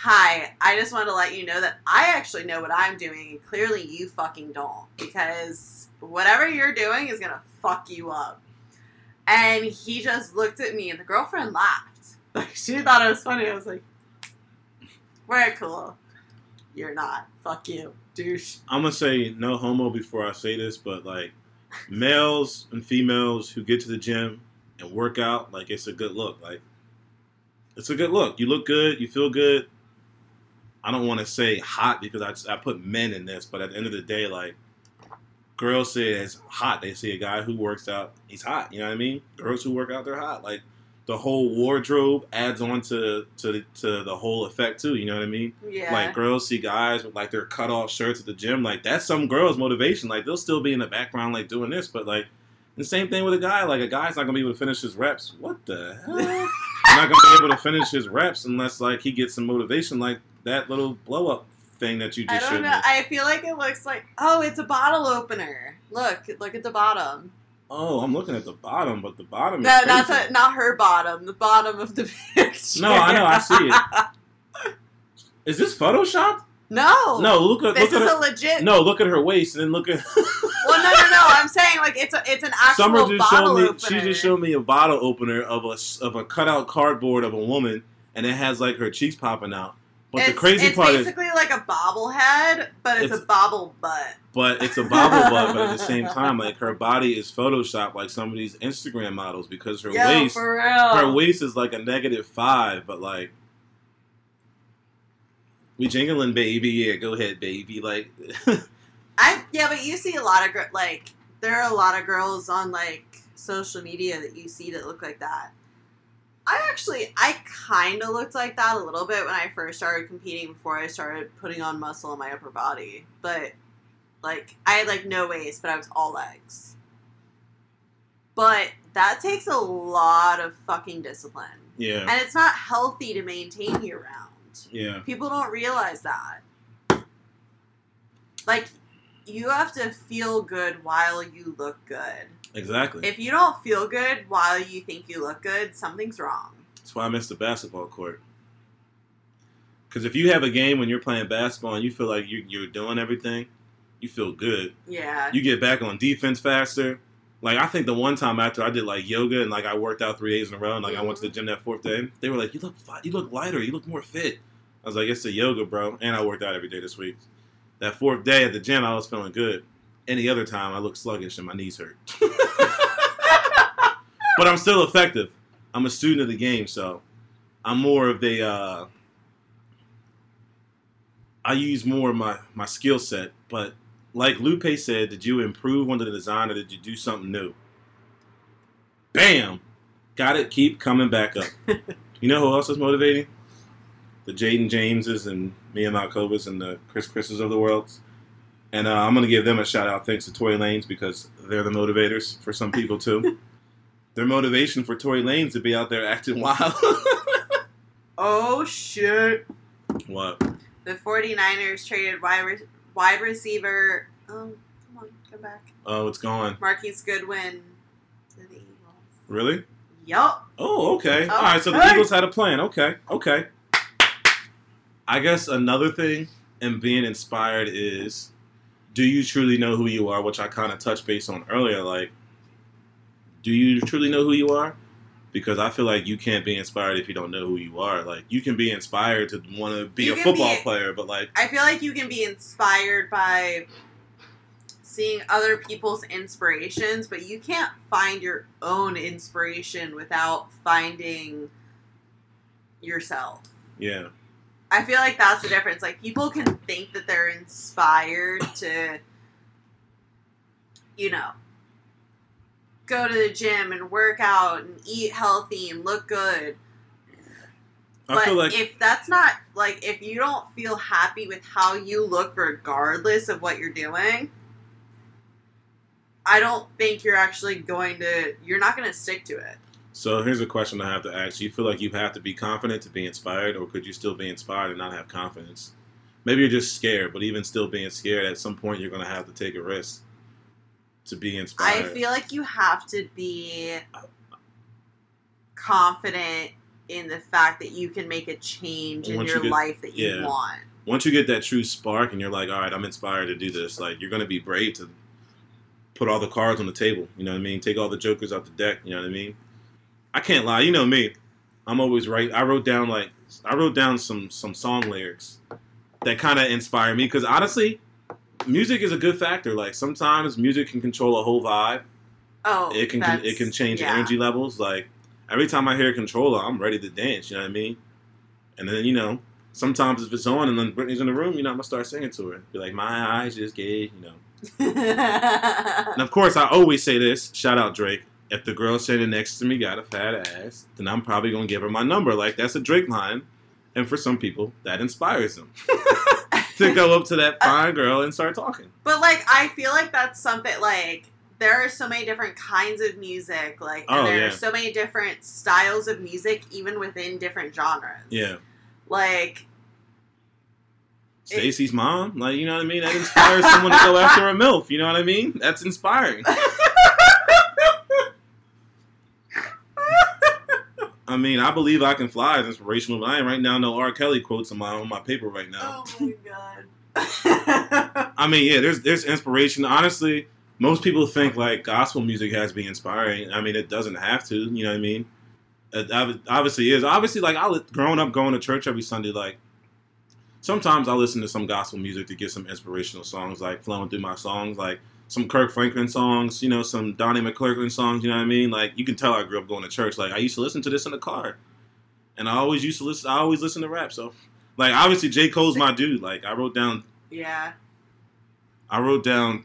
hi, I just wanted to let you know that I actually know what I'm doing, and clearly you fucking don't, because whatever you're doing is going to fuck you up. And he just looked at me, and the girlfriend laughed. Like, she thought it was funny. I was like, we're cool. You're not. Fuck you, douche. I'm going to say no homo before I say this, but, like, males and females who get to the gym and work out, like, it's a good look. Like, it's a good look. You look good. You feel good. I don't want to say hot because I, just, I put men in this, but at the end of the day, like, girls say it's hot. They see a guy who works out, he's hot. You know what I mean? Girls who work out, they're hot. Like, the whole wardrobe adds on to to, to the whole effect, too. You know what I mean? Yeah. Like, girls see guys with, like, their cut-off shirts at the gym. Like, that's some girls' motivation. Like, they'll still be in the background, like, doing this, but, like, the same thing with a guy. Like, a guy's not going to be able to finish his reps. What the hell? He's not going to be able to finish his reps unless, like, he gets some motivation, like, that little blow-up thing that you just showed me. I don't know. Have. I feel like it looks like, oh, it's a bottle opener. Look, look at the bottom. Oh, I'm looking at the bottom, but the bottom no, is No, not a, not her bottom. The bottom of the picture. No, I know. I see it. Is this Photoshopped? No. No, look at this look is at her, a legit. No, look at her waist and then look at. Well, no, no, no. I'm saying like it's a, it's an actual Summer just bottle showed me, opener. She just showed me a bottle opener of a of a cutout cardboard of a woman, and it has like her cheeks popping out. But it's, the crazy it's part is it's basically like a bobblehead, but it's, it's a bobble butt. But it's a bobble butt, but at the same time, like her body is photoshopped like some of these Instagram models because her Yo, waist, for real. her waist is like a negative five, but like. We jingling, baby. Yeah, go ahead, baby. Like, I yeah, but you see a lot of like there are a lot of girls on like social media that you see that look like that. I actually I kind of looked like that a little bit when I first started competing before I started putting on muscle in my upper body. But like I had like no waist, but I was all legs. But that takes a lot of fucking discipline. Yeah, and it's not healthy to maintain year round. Yeah. People don't realize that. Like, you have to feel good while you look good. Exactly. If you don't feel good while you think you look good, something's wrong. That's why I miss the basketball court. Because if you have a game when you're playing basketball and you feel like you're, you're doing everything, you feel good. Yeah. You get back on defense faster. Like, I think the one time after I did, like, yoga and, like, I worked out three days in a row and, like, mm-hmm. I went to the gym that fourth day, they were like, you look you look lighter. You look more fit. I was like, it's the yoga, bro. And I worked out every day this week. That fourth day at the gym, I was feeling good. Any other time, I look sluggish and my knees hurt. But I'm still effective. I'm a student of the game, so I'm more of the, uh, I use more of my, my skill set, but. Like Lupe said, did you improve under the design or did you do something new? Bam! Got it. Keep coming back up. You know who else is motivating? The Jaden Jameses and Mia Malkovas and the Chris Chris's of the world. And uh, I'm going to give them a shout out thanks to Tory Lanez because they're the motivators for some people too. Their motivation for Tory Lanez to be out there acting wild. Oh, shit. What? The 49ers traded wide receiver. Wide receiver, oh, come on, go back. Oh, it's gone. Marquise Goodwin to the Eagles. Really? Yup. Oh, okay. Oh, all right, so the hey. Eagles had a plan. Okay, okay. I guess another thing in being inspired is, do you truly know who you are, which I kind of touched base on earlier. Like, do you truly know who you are? Because I feel like you can't be inspired if you don't know who you are. Like, you can be inspired to want to be you a football be, player, but, like... I feel like you can be inspired by seeing other people's inspirations, but you can't find your own inspiration without finding yourself. Yeah. I feel like that's the difference. Like, people can think that they're inspired to, you know, go to the gym and work out and eat healthy and look good. I but feel like if that's not, like, if you don't feel happy with how you look regardless of what you're doing, I don't think you're actually going to, you're not going to stick to it. So here's a question I have to ask. Do you feel like you have to be confident to be inspired, or could you still be inspired and not have confidence? Maybe you're just scared, but even still being scared, at some point you're going to have to take a risk to be inspired. I feel like you have to be confident in the fact that you can make a change in your life that you want. Once you get that true spark and you're like, all right, I'm inspired to do this, like, you're going to be brave to put all the cards on the table, you know what I mean? Take all the jokers out the deck, you know what I mean? I can't lie, you know me. I'm always right. I wrote down, like, I wrote down some, some song lyrics that kind of inspire me, because honestly, music is a good factor. Like, sometimes music can control a whole vibe. Oh, it can it can change yeah. energy levels. Like, every time I hear Controller, I'm ready to dance. You know what I mean? And then, you know, sometimes if it's on and then Brittany's in the room, you know, I'm gonna start singing to her. Be like, my eyes just gave, you know. And of course, I always say this. Shout out Drake. If the girl sitting next to me got a fat ass, then I'm probably gonna give her my number. Like, that's a Drake line, and for some people, that inspires them. To go up to that fine girl and start talking. But, like, I feel like that's something, like, there are so many different kinds of music, like, and oh, there yeah. are so many different styles of music, even within different genres. Yeah. Like, Stacey's it, mom, like, you know what I mean? That inspires someone to go after a MILF, you know what I mean? That's inspiring. I mean, I believe I can fly is inspirational, but I ain't right now no R. Kelly quotes on my on my paper right now. Oh my god. I mean, yeah, there's there's inspiration. Honestly, most people think like gospel music has to be inspiring. I mean, it doesn't have to. You know what I mean? It obviously is. Obviously, like I growing up going to church every Sunday, like sometimes I listen to some gospel music to get some inspirational songs, like flowing through my songs, like some Kirk Franklin songs, you know, some Donnie McClurkin songs, you know what I mean? Like, you can tell I grew up going to church. Like, I used to listen to this in the car. And I always used to listen, I always listen to rap. So, like, obviously, J. Cole's my dude. Like, I wrote down... Yeah. I wrote down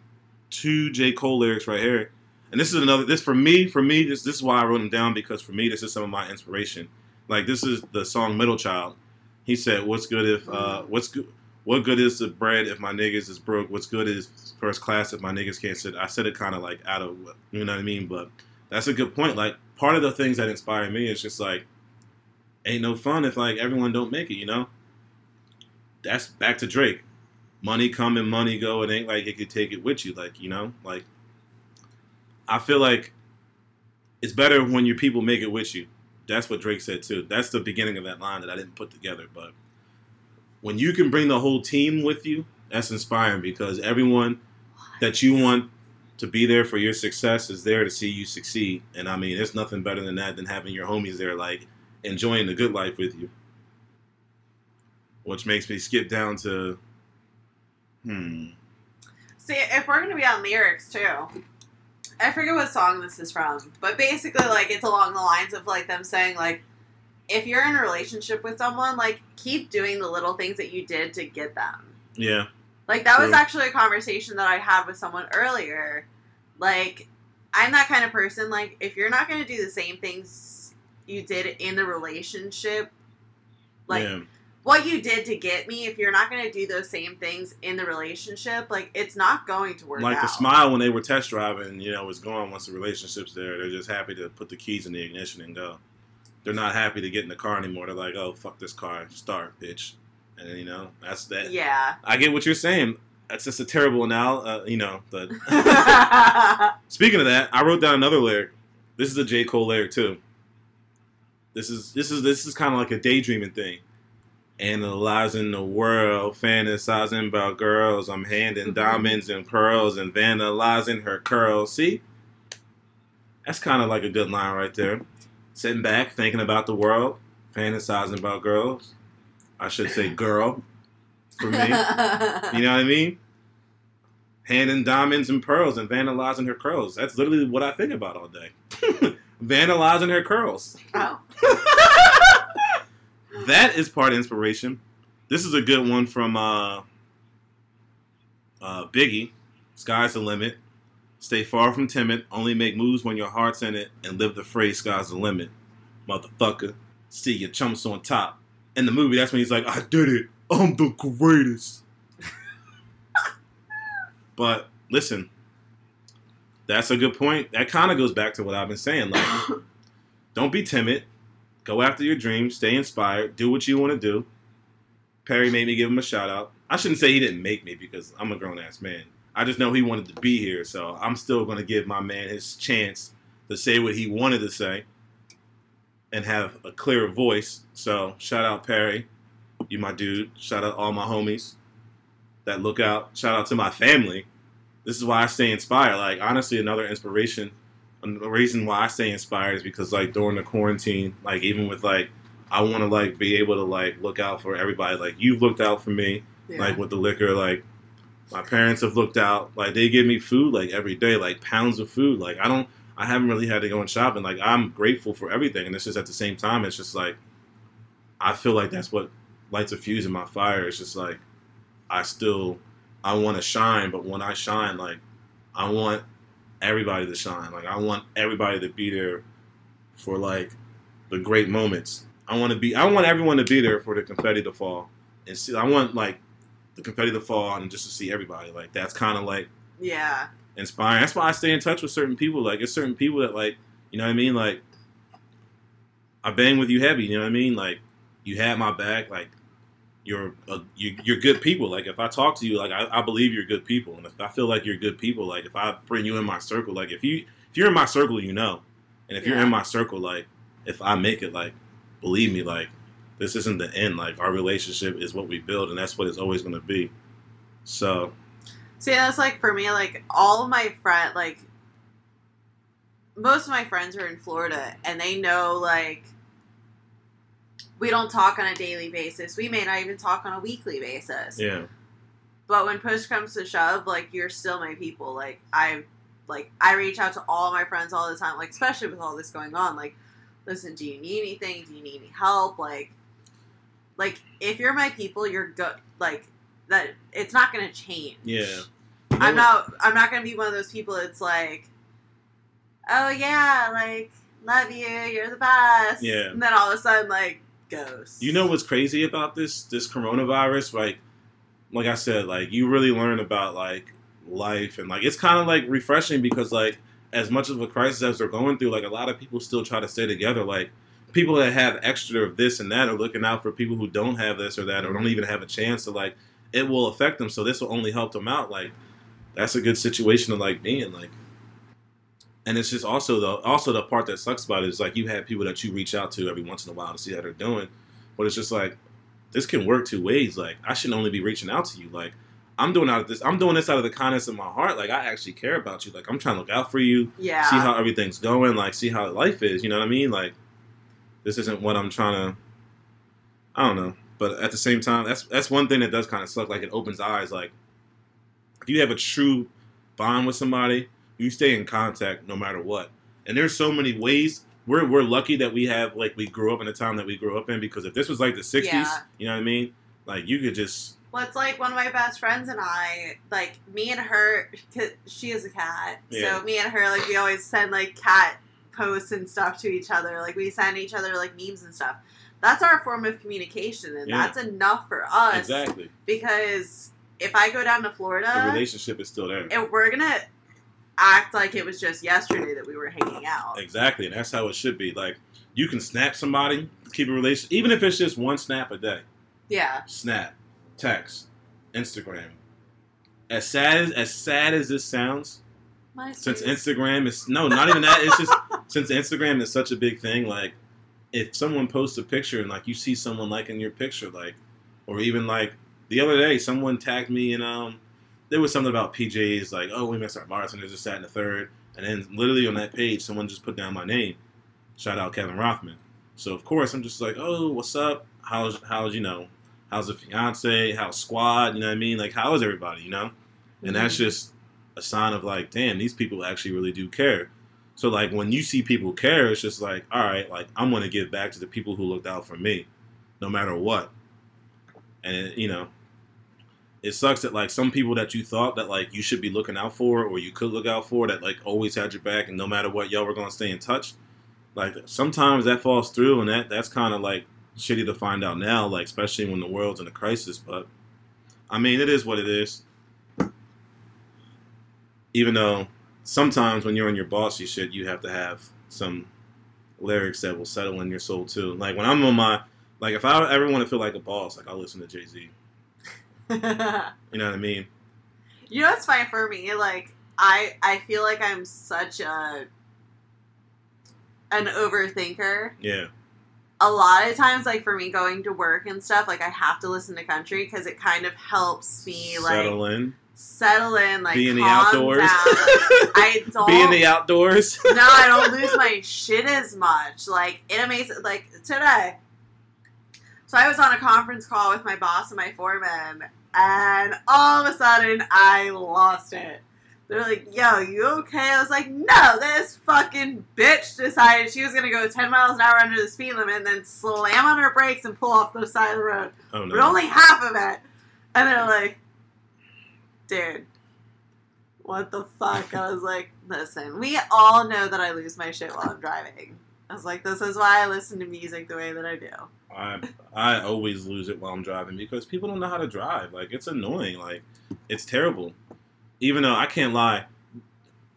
two J. Cole lyrics right here. And this is another... This, for me, for me, this, this is why I wrote them down, because for me, this is some of my inspiration. Like, this is the song Middle Child. He said, what's good if... Uh, what's good... What good is the bread if my niggas is broke? What's good is first class if my niggas can't sit? I said it kind of like out of, you know what I mean? But that's a good point. Like, part of the things that inspire me is just like, ain't no fun if like everyone don't make it, you know? That's back to Drake. Money come and money go. It ain't like it could take it with you. Like, you know, like I feel like it's better when your people make it with you. That's what Drake said too. That's the beginning of that line that I didn't put together, but when you can bring the whole team with you, that's inspiring because everyone that you want to be there for your success is there to see you succeed. And, I mean, there's nothing better than that than having your homies there, like, enjoying the good life with you. Which makes me skip down to, hmm. See, if we're going to be on lyrics, too, I forget what song this is from, but basically, like, it's along the lines of, like, them saying, like, if you're in a relationship with someone, like, keep doing the little things that you did to get them. Yeah. Like, that true. was actually a conversation that I had with someone earlier. Like, I'm that kind of person, like, if you're not going to do the same things you did in the relationship, like, yeah. what you did to get me, if you're not going to do those same things in the relationship, like, it's not going to work like out. Like, the smile when they were test driving, you know, was gone once the relationship's there. They're just happy to put the keys in the ignition and go. They're not happy to get in the car anymore. They're like, oh, fuck this car. Start, bitch. And, you know, that's that. Yeah. I get what you're saying. That's just a terrible analogy, uh, you know. But speaking of that, I wrote down another lyric. This is a J. Cole lyric, too. This is this is, this is kind of like a daydreaming thing. Analyzing the world, fantasizing about girls. I'm handing diamonds and pearls and vandalizing her curls. See? That's kind of like a good line right there. Sitting back, thinking about the world, fantasizing about girls. I should say girl for me. You know what I mean? handing diamonds and pearls and vandalizing her curls. That's literally what I think about all day. Vandalizing her curls. Oh. That is part of inspiration. This is a good one from uh, uh, Biggie. Sky's the limit. Stay far from timid. Only make moves when your heart's in it. And live the phrase, sky's the limit. Motherfucker. See your chumps on top. In the movie, that's when he's like, I did it. I'm the greatest. But listen, that's a good point. That kind of goes back to what I've been saying. Like, don't be timid. Go after your dreams. Stay inspired. Do what you want to do. Perry made me give him a shout out. I shouldn't say he didn't make me because I'm a grown ass man. I just know he wanted to be here, so I'm still going to give my man his chance to say what he wanted to say and have a clearer voice. So shout out Perry. You my dude. Shout out all my homies that look out. Shout out to my family. This is why I stay inspired. Like, honestly, another inspiration, the reason why I stay inspired is because, like, during the quarantine, like, even with, like, I want to, like, be able to, like, look out for everybody. Like, you've looked out for me, yeah. Like, with the liquor. Like, my parents have looked out. Like, they give me food, like, every day, like, pounds of food. Like, I don't, I haven't really had to go and shop. And, like, I'm grateful for everything. And it's just at the same time, it's just, like, I feel like that's what lights a fuse in my fire. It's just, like, I still... I want to shine, but when I shine, like, I want everybody to shine. Like, I want everybody to be there for, like, the great moments. I want to be, I want everyone to be there for the confetti to fall. And see, I want, like, the confetti to fall and just to see everybody. Like, that's kind of, like, yeah, inspiring. That's why I stay in touch with certain people. Like, it's certain people that, like, you know what I mean? Like, I bang with you heavy, you know what I mean? Like, you had my back, like, You're a, you, you're good people. Like, if I talk to you, like, I, I believe you're good people. And if I feel like you're good people, like, if I bring you in my circle, like, if, you, if you're in my circle, you know. And if yeah. you're in my circle, like, if I make it, like, believe me, like, this isn't the end. Like, our relationship is what we build, and that's what it's always going to be. So. See, that's, like, for me, like, all of my friends, like, most of my friends are in Florida, and they know, like, we don't talk on a daily basis. We may not even talk on a weekly basis. Yeah. But when push comes to shove, like, you're still my people. Like, I like I reach out to all my friends all the time, like, especially with all this going on. Like, listen, do you need anything? Do you need any help? Like, like if you're my people, you're good. Like, that, it's not going to change. Yeah. No. I'm not, I'm not going to be one of those people that's like, oh, yeah, like, love you. You're the best. Yeah. And then all of a sudden, like, goes. You know what's crazy about this this coronavirus? Like, like I said, like, you really learn about, like, life, and, like, it's kind of, like, refreshing because, like, as much of a crisis as they're going through, like, a lot of people still try to stay together. Like, people that have extra of this and that are looking out for people who don't have this or that or don't even have a chance to, like, it will affect them. So this will only help them out. Like, that's a good situation to, like, be in. Like, and it's just also the also the part that sucks about it is, like, you have people that you reach out to every once in a while to see how they're doing. But it's just like, this can work two ways. Like, I shouldn't only be reaching out to you. Like, I'm doing out of this I'm doing this out of the kindness of my heart. Like, I actually care about you. Like, I'm trying to look out for you. Yeah. See how everything's going, like, see how life is, you know what I mean? Like, this isn't what I'm trying to, I don't know. But at the same time, that's that's one thing that does kinda suck. Like, it opens eyes. Like, if you have a true bond with somebody, you stay in contact no matter what. And there's so many ways. We're we're lucky that we have, like, we grew up in the time that we grew up in, because if this was, like, the sixties, yeah. you know what I mean? Like, you could just... Well, it's like one of my best friends and I, like, me and her, cause she is a cat, yeah. so me and her, like, we always send, like, cat posts and stuff to each other. Like, we send each other, like, memes and stuff. That's our form of communication, and yeah. that's enough for us. Exactly. Because if I go down to Florida... The relationship is still there. And we're gonna... act like it was just yesterday that we were hanging out. Exactly, and that's how it should be. Like, you can snap somebody, keep a relationship, even if it's just one snap a day. Yeah. Snap, text, Instagram. As sad as as sad as this sounds, My since serious. Instagram is no, not even that. It's just since Instagram is such a big thing. Like, if someone posts a picture and, like, you see someone liking your picture, like, or even, like, the other day, someone tagged me and um. there was something about P Js, like, oh, we missed our marathon, there's a sat in the third. And then literally on that page, someone just put down my name. Shout out Kevin Rothman. So, of course, I'm just like, oh, what's up? How's, how's you know, how's the fiance? How's squad? You know what I mean? Like, how is everybody, you know? And mm-hmm. that's just, a sign of like, damn, these people actually really do care. So like when you see people care, it's just like, all right, like I'm going to give back to the people who looked out for me no matter what. And it, you know, it sucks that like some people that you thought that like you should be looking out for or you could look out for that like always had your back and no matter what, y'all were going to stay in touch. Like sometimes that falls through and that that's kind of like shitty to find out now, like especially when the world's in a crisis. But I mean, it is what it is. Even though sometimes when you're on your bossy shit, you have to have some lyrics that will settle in your soul too. Like when I'm on my, like if I ever want to feel like a boss, like I'll listen to Jay-Z. You know what I mean? You know what's fine for me? Like I, I feel like I'm such a. an overthinker. Yeah. A lot of times, like, for me going to work and stuff, like, I have to listen to country because it kind of helps me, like... Settle in. Settle in, like, be in the outdoors. Down. I don't... Be in the outdoors. No, I don't lose my shit as much. Like, it amazes... Like, today. So I was on a conference call with my boss and my foreman, and all of a sudden, I lost it. They're like, yo, you okay? I was like, no, this fucking bitch decided she was going to go ten miles an hour under the speed limit and then slam on her brakes and pull off the side of the road. Oh, no. But only half of it. And they're like, dude, what the fuck? I was like, listen, we all know that I lose my shit while I'm driving. I was like, this is why I listen to music the way that I do. I I always lose it while I'm driving because people don't know how to drive. Like, it's annoying. Like, it's terrible. Even though, I can't lie,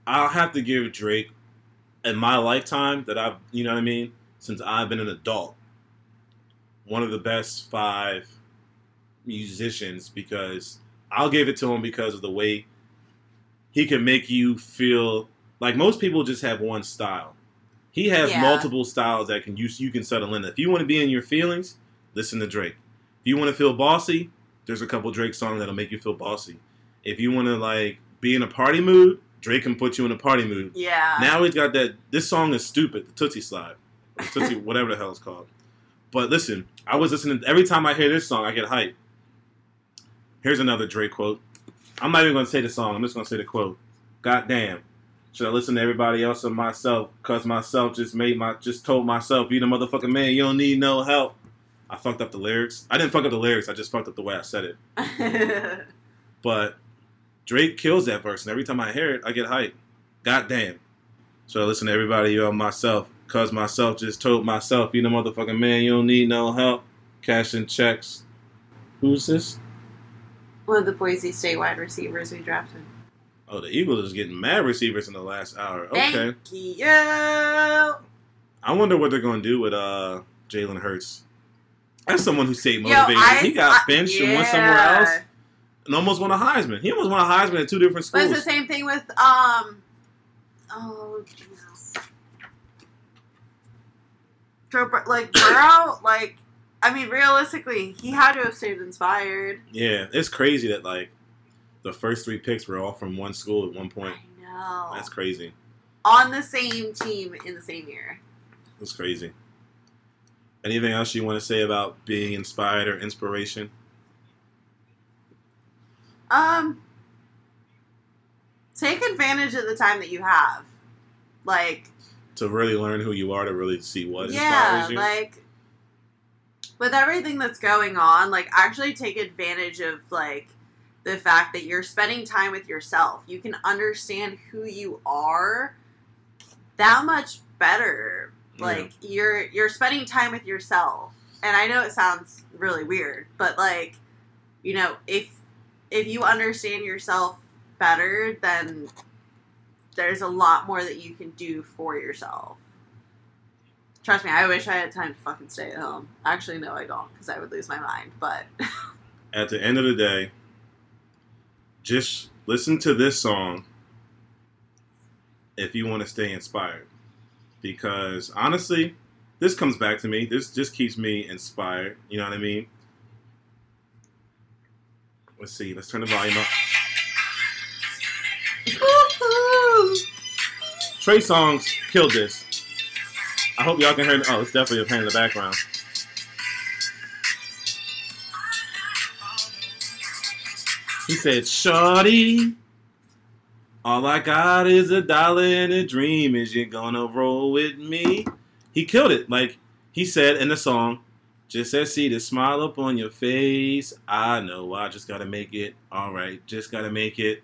I'll have to give Drake, in my lifetime, that I've, you know what I mean, since I've been an adult, one of the best five musicians, because I'll give it to him because of the way he can make you feel, like most people just have one style. He has yeah. multiple styles that can you, you can settle in. If you want to be in your feelings, listen to Drake. If you want to feel bossy, there's a couple Drake songs that'll make you feel bossy. If you want to, like, be in a party mood, Drake can put you in a party mood. Yeah. Now he's got that, this song is stupid, the Tootsie Slide. Or Tootsie, whatever the hell it's called. But listen, I was listening, every time I hear this song, I get hyped. Here's another Drake quote. I'm not even going to say the song, I'm just going to say the quote. Goddamn. Should I listen to everybody else or myself? Because myself just made my, just told myself, you the motherfucking man, you don't need no help. I fucked up the lyrics. I didn't fuck up the lyrics, I just fucked up the way I said it. But... Drake kills that verse, and every time I hear it, I get hyped. Goddamn. So I listen to everybody, yo, myself, because myself just told myself, you the motherfucking man, you don't need no help. Cashing checks. Who's this? One of the Boise State wide receivers we drafted. Oh, the Eagles is getting mad receivers in the last hour. Okay. Thank you. I wonder what they're going to do with uh, Jalen Hurts. That's someone who stayed motivated. Yo, I, he got benched yeah. and went somewhere else. And almost won a Heisman. He almost won a Heisman at two different schools. But it's the same thing with, um... Oh, Jesus. Joe, like, Burrow, like... I mean, realistically, he had to have stayed inspired. Yeah, it's crazy that, like, the first three picks were all from one school at one point. I know. That's crazy. On the same team in the same year. That's crazy. Anything else you want to say about being inspired or inspiration? Um, take advantage of the time that you have, like to really learn who you are, to really see what yeah, inspires you. Yeah, like with everything that's going on, like actually take advantage of like the fact that you're spending time with yourself. You can understand who you are that much better. Like yeah. you're you're spending time with yourself, and I know it sounds really weird, but like you know if. If you understand yourself better, then there's a lot more that you can do for yourself. Trust me, I wish I had time to fucking stay at home. Actually, no, I don't, because I would lose my mind, but... At the end of the day, just listen to this song if you want to stay inspired. Because, honestly, this comes back to me. This just keeps me inspired, you know what I mean? Let's see. Let's turn the volume up. Trey Songz killed this. I hope y'all can hear it. Oh, it's definitely a pain in the background. He said, "Shawty, All I got is a dollar and a dream. Is you gonna roll with me? He killed it. Like he said in the song, just said, see the smile up on your face. I know I just gotta make it. All right, just gotta make it.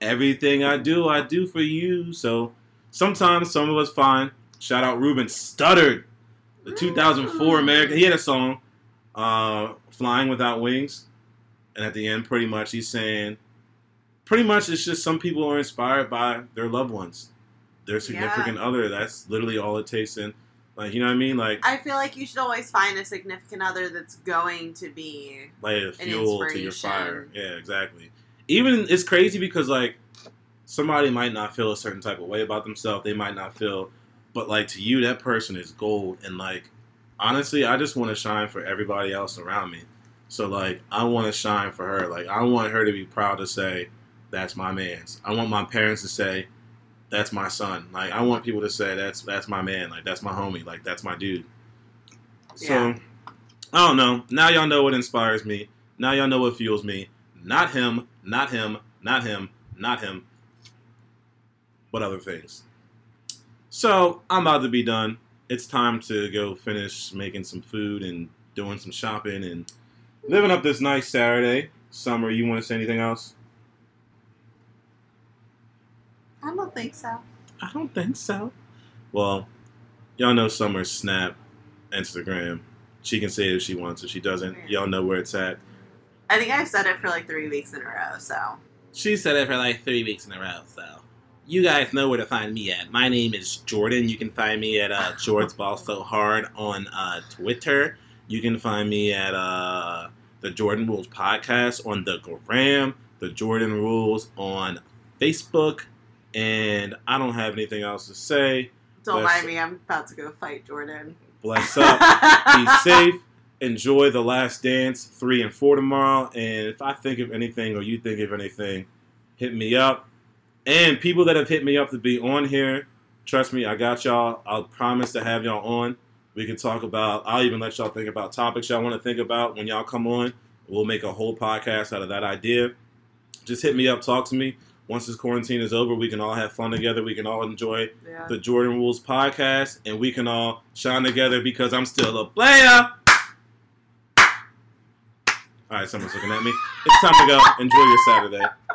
Everything I do, I do for you. So sometimes some of us find, shout out Ruben Studdard, the two thousand four American. He had a song, uh, Flying Without Wings. And at the end, pretty much he's saying, pretty much it's just some people are inspired by their loved ones, their significant yeah. other. That's literally all it takes. And like, you know what I mean? Like, I feel like you should always find a significant other that's going to be like a fuel to your fire. Yeah, exactly. Even it's crazy because like somebody might not feel a certain type of way about themselves. They might not feel, but like to you, that person is gold. And like, honestly, I just want to shine for everybody else around me. So like, I want to shine for her. Like, I want her to be proud to say, that's my man's. I want my parents to say, that's my son. Like, I want people to say, that's that's my man. Like, that's my homie. Like, that's my dude. Yeah. So, I don't know. Now y'all know what inspires me. Now y'all know what fuels me. Not him, not him, not him, not him, but other things. So, I'm about to be done. It's time to go finish making some food and doing some shopping and living up this nice Saturday. Summer, you want to say anything else? I don't think so. I don't think so. Well, y'all know Summer's Snap, Instagram. She can say it if she wants. If she doesn't, y'all know where it's at. I think I've said it for like three weeks in a row, so. She said it for like three weeks in a row, so. You guys know where to find me at. My name is Jordan. You can find me at uh, Jordan's Ball So Hard on uh, Twitter. You can find me at uh, The Jordan Rules Podcast on the gram. The Jordan Rules on Facebook. And I don't have anything else to say. Don't bless, mind me. I'm about to go fight Jordan. Bless up. Be safe. Enjoy The Last Dance three and four tomorrow. And if I think of anything or you think of anything, hit me up. And people that have hit me up to be on here, trust me, I got y'all. I'll promise to have y'all on. We can talk about, I'll even let y'all think about topics y'all want to think about when y'all come on. We'll make a whole podcast out of that idea. Just hit me up, talk to me. Once this quarantine is over, we can all have fun together. We can all enjoy yeah. the Jordan Rules podcast, and we can all shine together because I'm still a player. All right, someone's looking at me. It's time to go. Enjoy your Saturday.